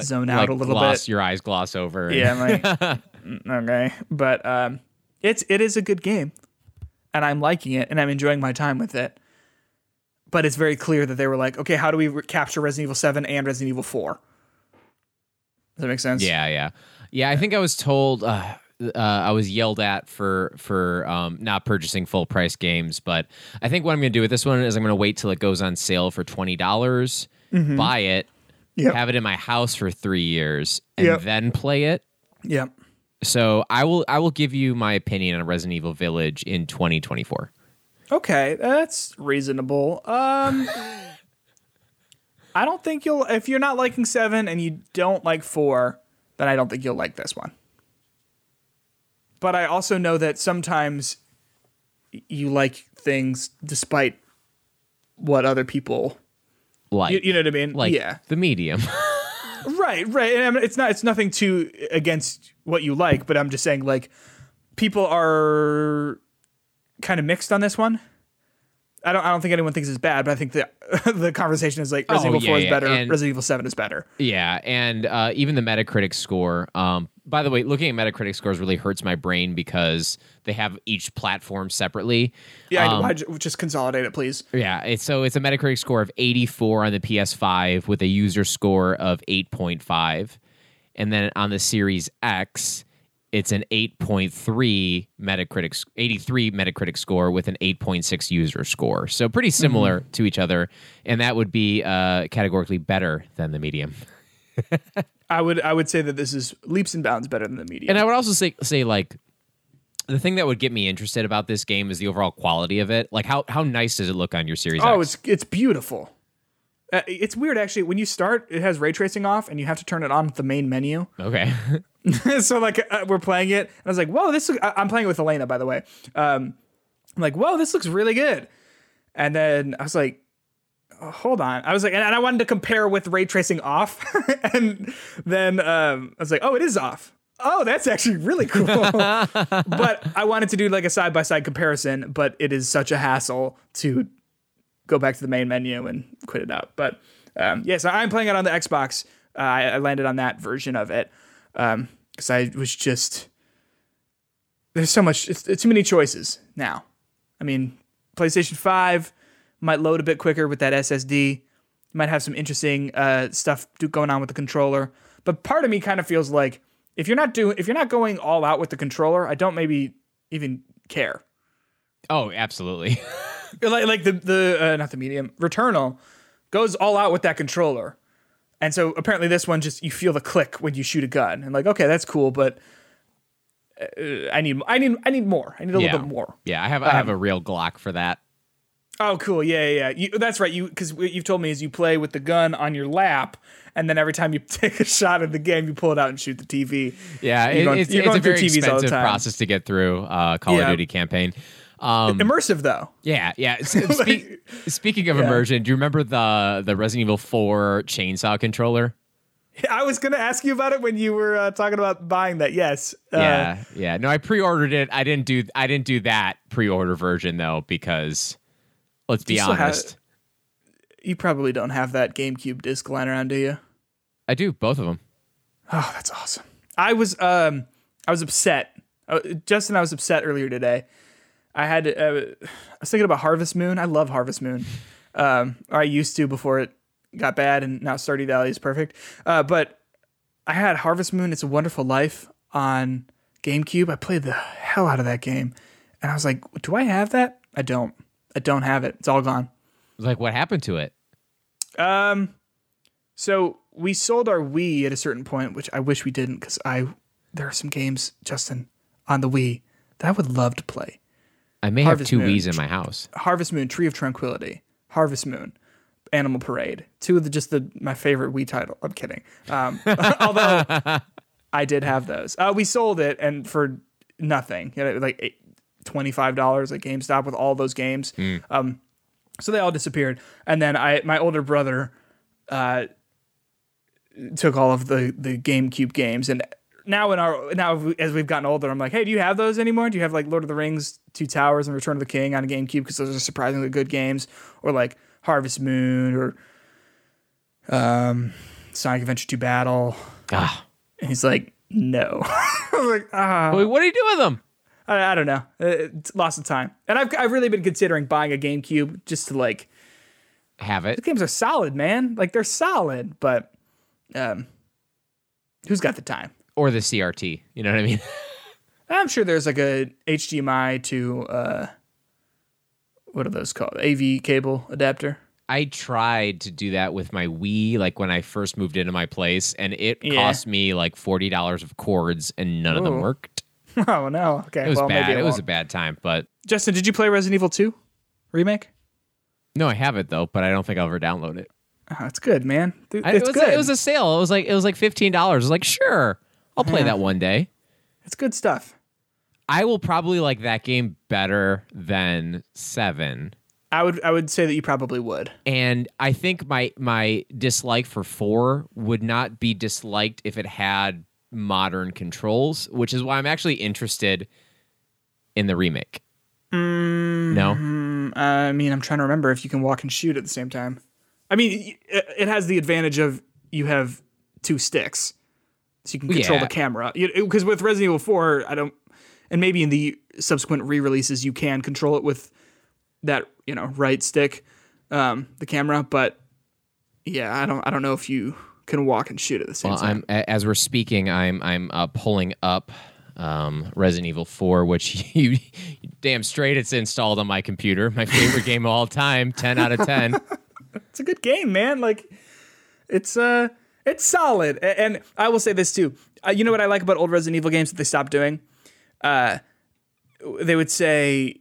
zone out like a little bit. Your eyes gloss over. Yeah, I'm like okay, but it is a good game, and I'm liking it, and I'm enjoying my time with it. But it's very clear that they were like, okay, how do we capture Resident Evil 7 and Resident Evil 4? Does that make sense? Yeah. I think I was told. I was yelled at for not purchasing full price games, but I think what I'm going to do with this one is I'm going to wait till it goes on sale for $20, mm-hmm. buy it, yep. have it in my house for 3 years, and yep. then play it. Yep. So I will give you my opinion on Resident Evil Village in 2024. Okay, that's reasonable. I don't think if you're not liking 7 and you don't like 4, then I don't think you'll like this one. But I also know that sometimes you like things despite what other people like. You know what I mean? Like yeah. the medium. Right. And I mean, it's nothing too against what you like, but I'm just saying like people are kind of mixed on this one. I don't think anyone thinks it's bad, but I think the conversation is like Resident Evil 4 is better, and Resident Evil 7 is better. Yeah, and even the Metacritic score. By the way, looking at Metacritic scores really hurts my brain because they have each platform separately. Yeah, I just consolidate it, please. Yeah, it's a Metacritic score of 84 on the PS5 with a user score of 8.5. And then on the Series X, it's an 8.3 Metacritic, 83 Metacritic score with an 8.6 user score. So pretty similar mm-hmm. to each other. And that would be categorically better than the medium. I would say that this is leaps and bounds better than the medium. And I would also say like the thing that would get me interested about this game is the overall quality of it. Like how nice does it look on your Series X? Oh, it's beautiful. It's weird actually. When you start, it has ray tracing off, and you have to turn it on with the main menu. Okay. So like we're playing it, and I was like, "Whoa, this!" I'm playing it with Elena, by the way. I'm like, "Whoa, this looks really good." And then I was like, hold on. I was like, and I wanted to compare with ray tracing off. And then I was like, oh, it is off. Oh, that's actually really cool. But I wanted to do like a side-by-side comparison, but it is such a hassle to go back to the main menu and quit it out. But so I'm playing it on the Xbox. I landed on that version of it because I was just, there's so much, it's too many choices now. I mean, PlayStation 5, might load a bit quicker with that SSD. Might have some interesting stuff going on with the controller. But part of me kind of feels like if you're not going all out with the controller, I don't maybe even care. Oh, absolutely. like the not the medium, Returnal goes all out with that controller, and so apparently this one just you feel the click when you shoot a gun, and like okay, that's cool, but I need more. I need a little bit more. Yeah, I have a real Glock for that. Oh, cool. Yeah. You, that's right. Because what you've told me is you play with the gun on your lap, and then every time you take a shot at the game, you pull it out and shoot the TV. Yeah, it's a very expensive process to get through Call of Duty campaign. Immersive though. Yeah, yeah. Speaking of immersion, do you remember the Resident Evil 4 chainsaw controller? I was going to ask you about it when you were talking about buying that. Yes. Yeah. No, I pre-ordered it. I didn't do that pre-order version though, because let's be honest. You probably don't have that GameCube disc lying around, do you? I do, both of them. Oh, that's awesome. I was upset. Justin, I was upset earlier today. I was thinking about Harvest Moon. I love Harvest Moon. I used to before it got bad, and now Stardew Valley is perfect. But I had Harvest Moon, It's a Wonderful Life on GameCube. I played the hell out of that game. And I was like, do I have that? I don't have it. It's all gone. Like, what happened to it? So we sold our Wii at a certain point, which I wish we didn't, because there are some games, Justin, on the Wii that I would love to play. I may have two Wiis in my house. Harvest Moon, Tree of Tranquility, Harvest Moon, Animal Parade. Two of my favorite Wii title. I'm kidding. Although I did have those. We sold it and for nothing, like $25 at GameStop with all those games. So they all disappeared. And then my older brother took all of the GameCube games. And now as we've gotten older, I'm like, hey, do you have those anymore? Do you have like Lord of the Rings, Two Towers, and Return of the King on GameCube? Because those are surprisingly good games. Or like Harvest Moon or Sonic Adventure 2 Battle. And he's like, no. I was like, Wait, what do you do with them? I don't know. It's lost of time. And I've really been considering buying a GameCube just to like have it. The games are solid, man. Like they're solid, but who's got the time? Or the CRT, you know what I mean? I'm sure there's like a HDMI to what are those called? AV cable adapter. I tried to do that with my Wii, like when I first moved into my place, and it cost me like $40 of cords and none of them worked. Oh, no. Okay. It was bad. Maybe it was a bad time, but... Justin, did you play Resident Evil 2 Remake? No, I have it, though, but I don't think I'll ever download it. Oh, it's good, man. It was good. It was a sale. It was like $15. I was like, sure, I'll play that one day. It's good stuff. I will probably like that game better than 7. I would say that you probably would. And I think my dislike for 4 would not be disliked if it had modern controls, which is why I'm actually interested in the remake. No, I mean, I'm trying to remember if you can walk and shoot at the same time. I mean, it has the advantage of you have two sticks, so you can control the camera. Because with Resident Evil 4, and maybe in the subsequent re-releases, you can control it with that, right stick, the camera. But yeah, I don't know if you can walk and shoot at the same time. As we're speaking, I'm pulling up Resident Evil 4, which you damn straight it's installed on my computer. My favorite game of all time, 10 out of 10. It's a good game, man. Like it's solid. And I will say this too. You know what I like about old Resident Evil games that they stopped doing? They would say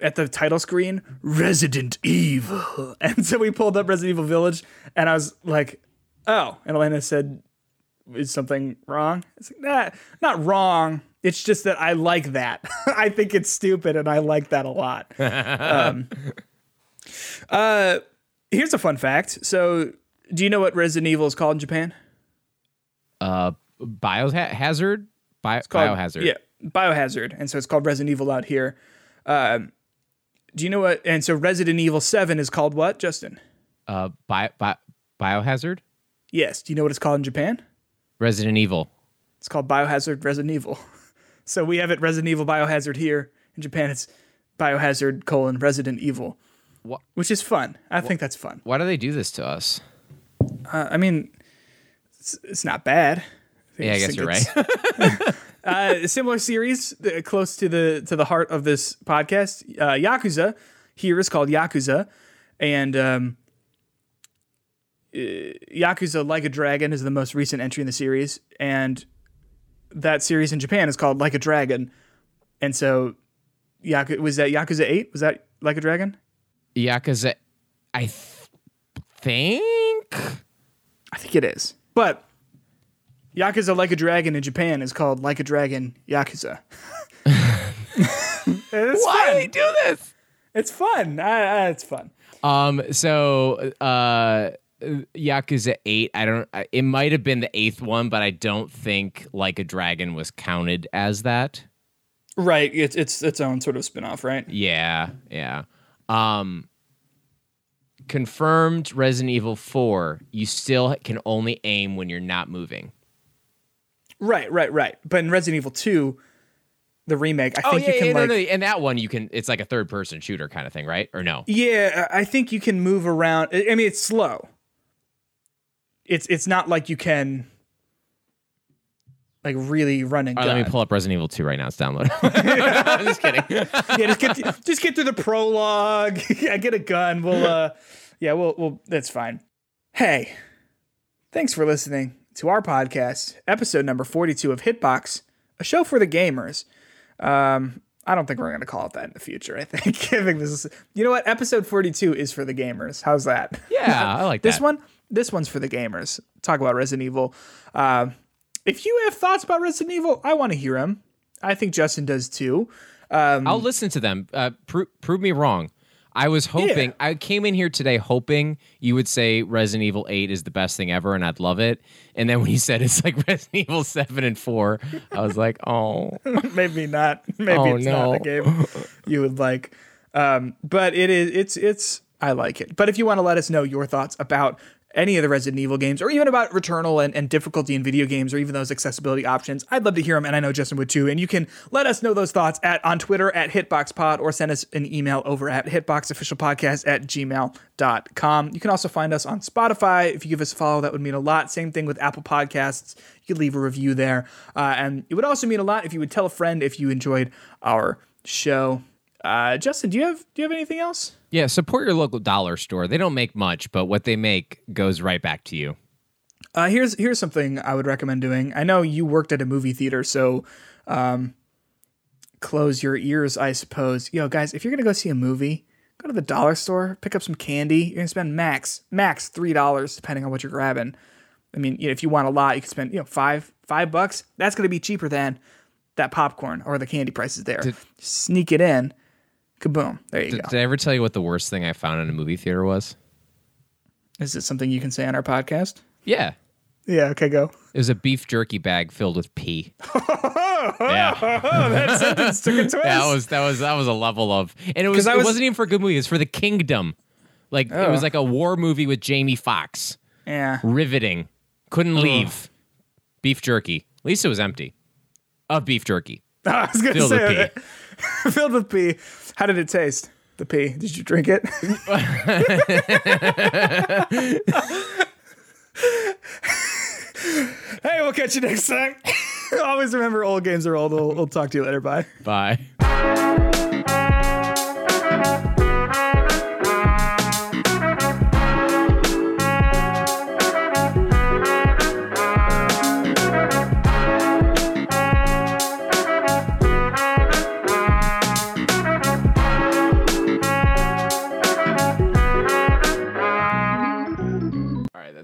at the title screen, Resident Evil. And so we pulled up Resident Evil Village and I was like, oh, and Elena said, is something wrong? It's like, nah, not wrong. It's just that I like that. I think it's stupid, and I like that a lot. Here's a fun fact. So, do you know what Resident Evil is called in Japan? Biohazard? Biohazard. Yeah, Biohazard. And so it's called Resident Evil out here. Do you know what? And so Resident Evil 7 is called what, Justin? Biohazard? Yes. Do you know what it's called in Japan? Resident Evil. It's called Biohazard Resident Evil. So we have it Resident Evil Biohazard here. In Japan, it's Biohazard : Resident Evil. What? Which is fun. I think that's fun. Why do they do this to us? I mean, it's not bad. I guess you're right. Similar series, close to the heart of this podcast. Yakuza here is called Yakuza, and Yakuza Like a Dragon is the most recent entry in the series, and that series in Japan is called Like a Dragon. And so was that Yakuza 8? Was that Like a Dragon? Yakuza, I think it is. But Yakuza Like a Dragon in Japan is called Like a Dragon Yakuza. Why do they do this? It's fun. It's fun. So Yakuza 8, it might have been the 8th one, but I don't think Like a Dragon was counted as that. Right. It's its own sort of spinoff, right? Yeah. Yeah. Confirmed Resident Evil 4, you still can only aim when you're not moving. Right. But in Resident Evil 2, the remake, and that one you can, it's like a third person shooter kind of thing, right? Or no? Yeah, I think you can move around. I mean, it's slow. It's not like you can like really run and gun. Let me pull up Resident Evil 2 right now. It's downloaded. I'm just kidding. Yeah, just get through the prologue. Yeah, get a gun. We'll that's fine. Hey, thanks for listening to our podcast, episode number 42 of Hitbox, a show for the gamers. I don't think we're going to call it that in the future. I think this is, you know what? Episode 42 is for the gamers. How's that? Yeah, I like that. This one's for the gamers. Talk about Resident Evil. If you have thoughts about Resident Evil, I want to hear them. I think Justin does too. I'll listen to them. Prove me wrong. I was hoping, I came in here today hoping you would say Resident Evil 8 is the best thing ever and I'd love it. And then when you said it's like Resident Evil 7 and 4, I was like, oh. Maybe not. Maybe not a game you would like. But it's I like it. But if you want to let us know your thoughts about any of the Resident Evil games or even about Returnal and difficulty in video games or even those accessibility options, I'd love to hear them, and I know Justin would too. And you can let us know those thoughts on Twitter at HitboxPod or send us an email over at hitboxofficialpodcast@gmail.com. You can also find us on Spotify. If you give us a follow, that would mean a lot. Same thing with Apple Podcasts. You could leave a review there. And it would also mean a lot if you would tell a friend if you enjoyed our show. Justin, do you have anything else? Yeah, support your local dollar store. They don't make much, but what they make goes right back to you. Here's something I would recommend doing. I know you worked at a movie theater, so close your ears, I suppose. Yo, guys, if you're gonna go see a movie, go to the dollar store, pick up some candy. You're gonna spend max $3, depending on what you're grabbing. I mean, you know, if you want a lot, you can spend $5. That's gonna be cheaper than that popcorn or the candy prices there. Sneak it in. Kaboom. There you go. Did I ever tell you what the worst thing I found in a movie theater was? Is it something you can say on our podcast? Yeah. Yeah, okay, go. It was a beef jerky bag filled with pee. That sentence took a twist. That was a level of, and it wasn't even for a good movie, it was for the kingdom. Like It was like a war movie with Jamie Foxx. Yeah. Riveting. Couldn't leave. Beef jerky. At least it was empty. Of beef jerky. I was going to say pee. Filled with pee. How did it taste? The pee. Did you drink it? Hey, we'll catch you next time. Always remember, old games are old. We'll talk to you later. Bye. Bye.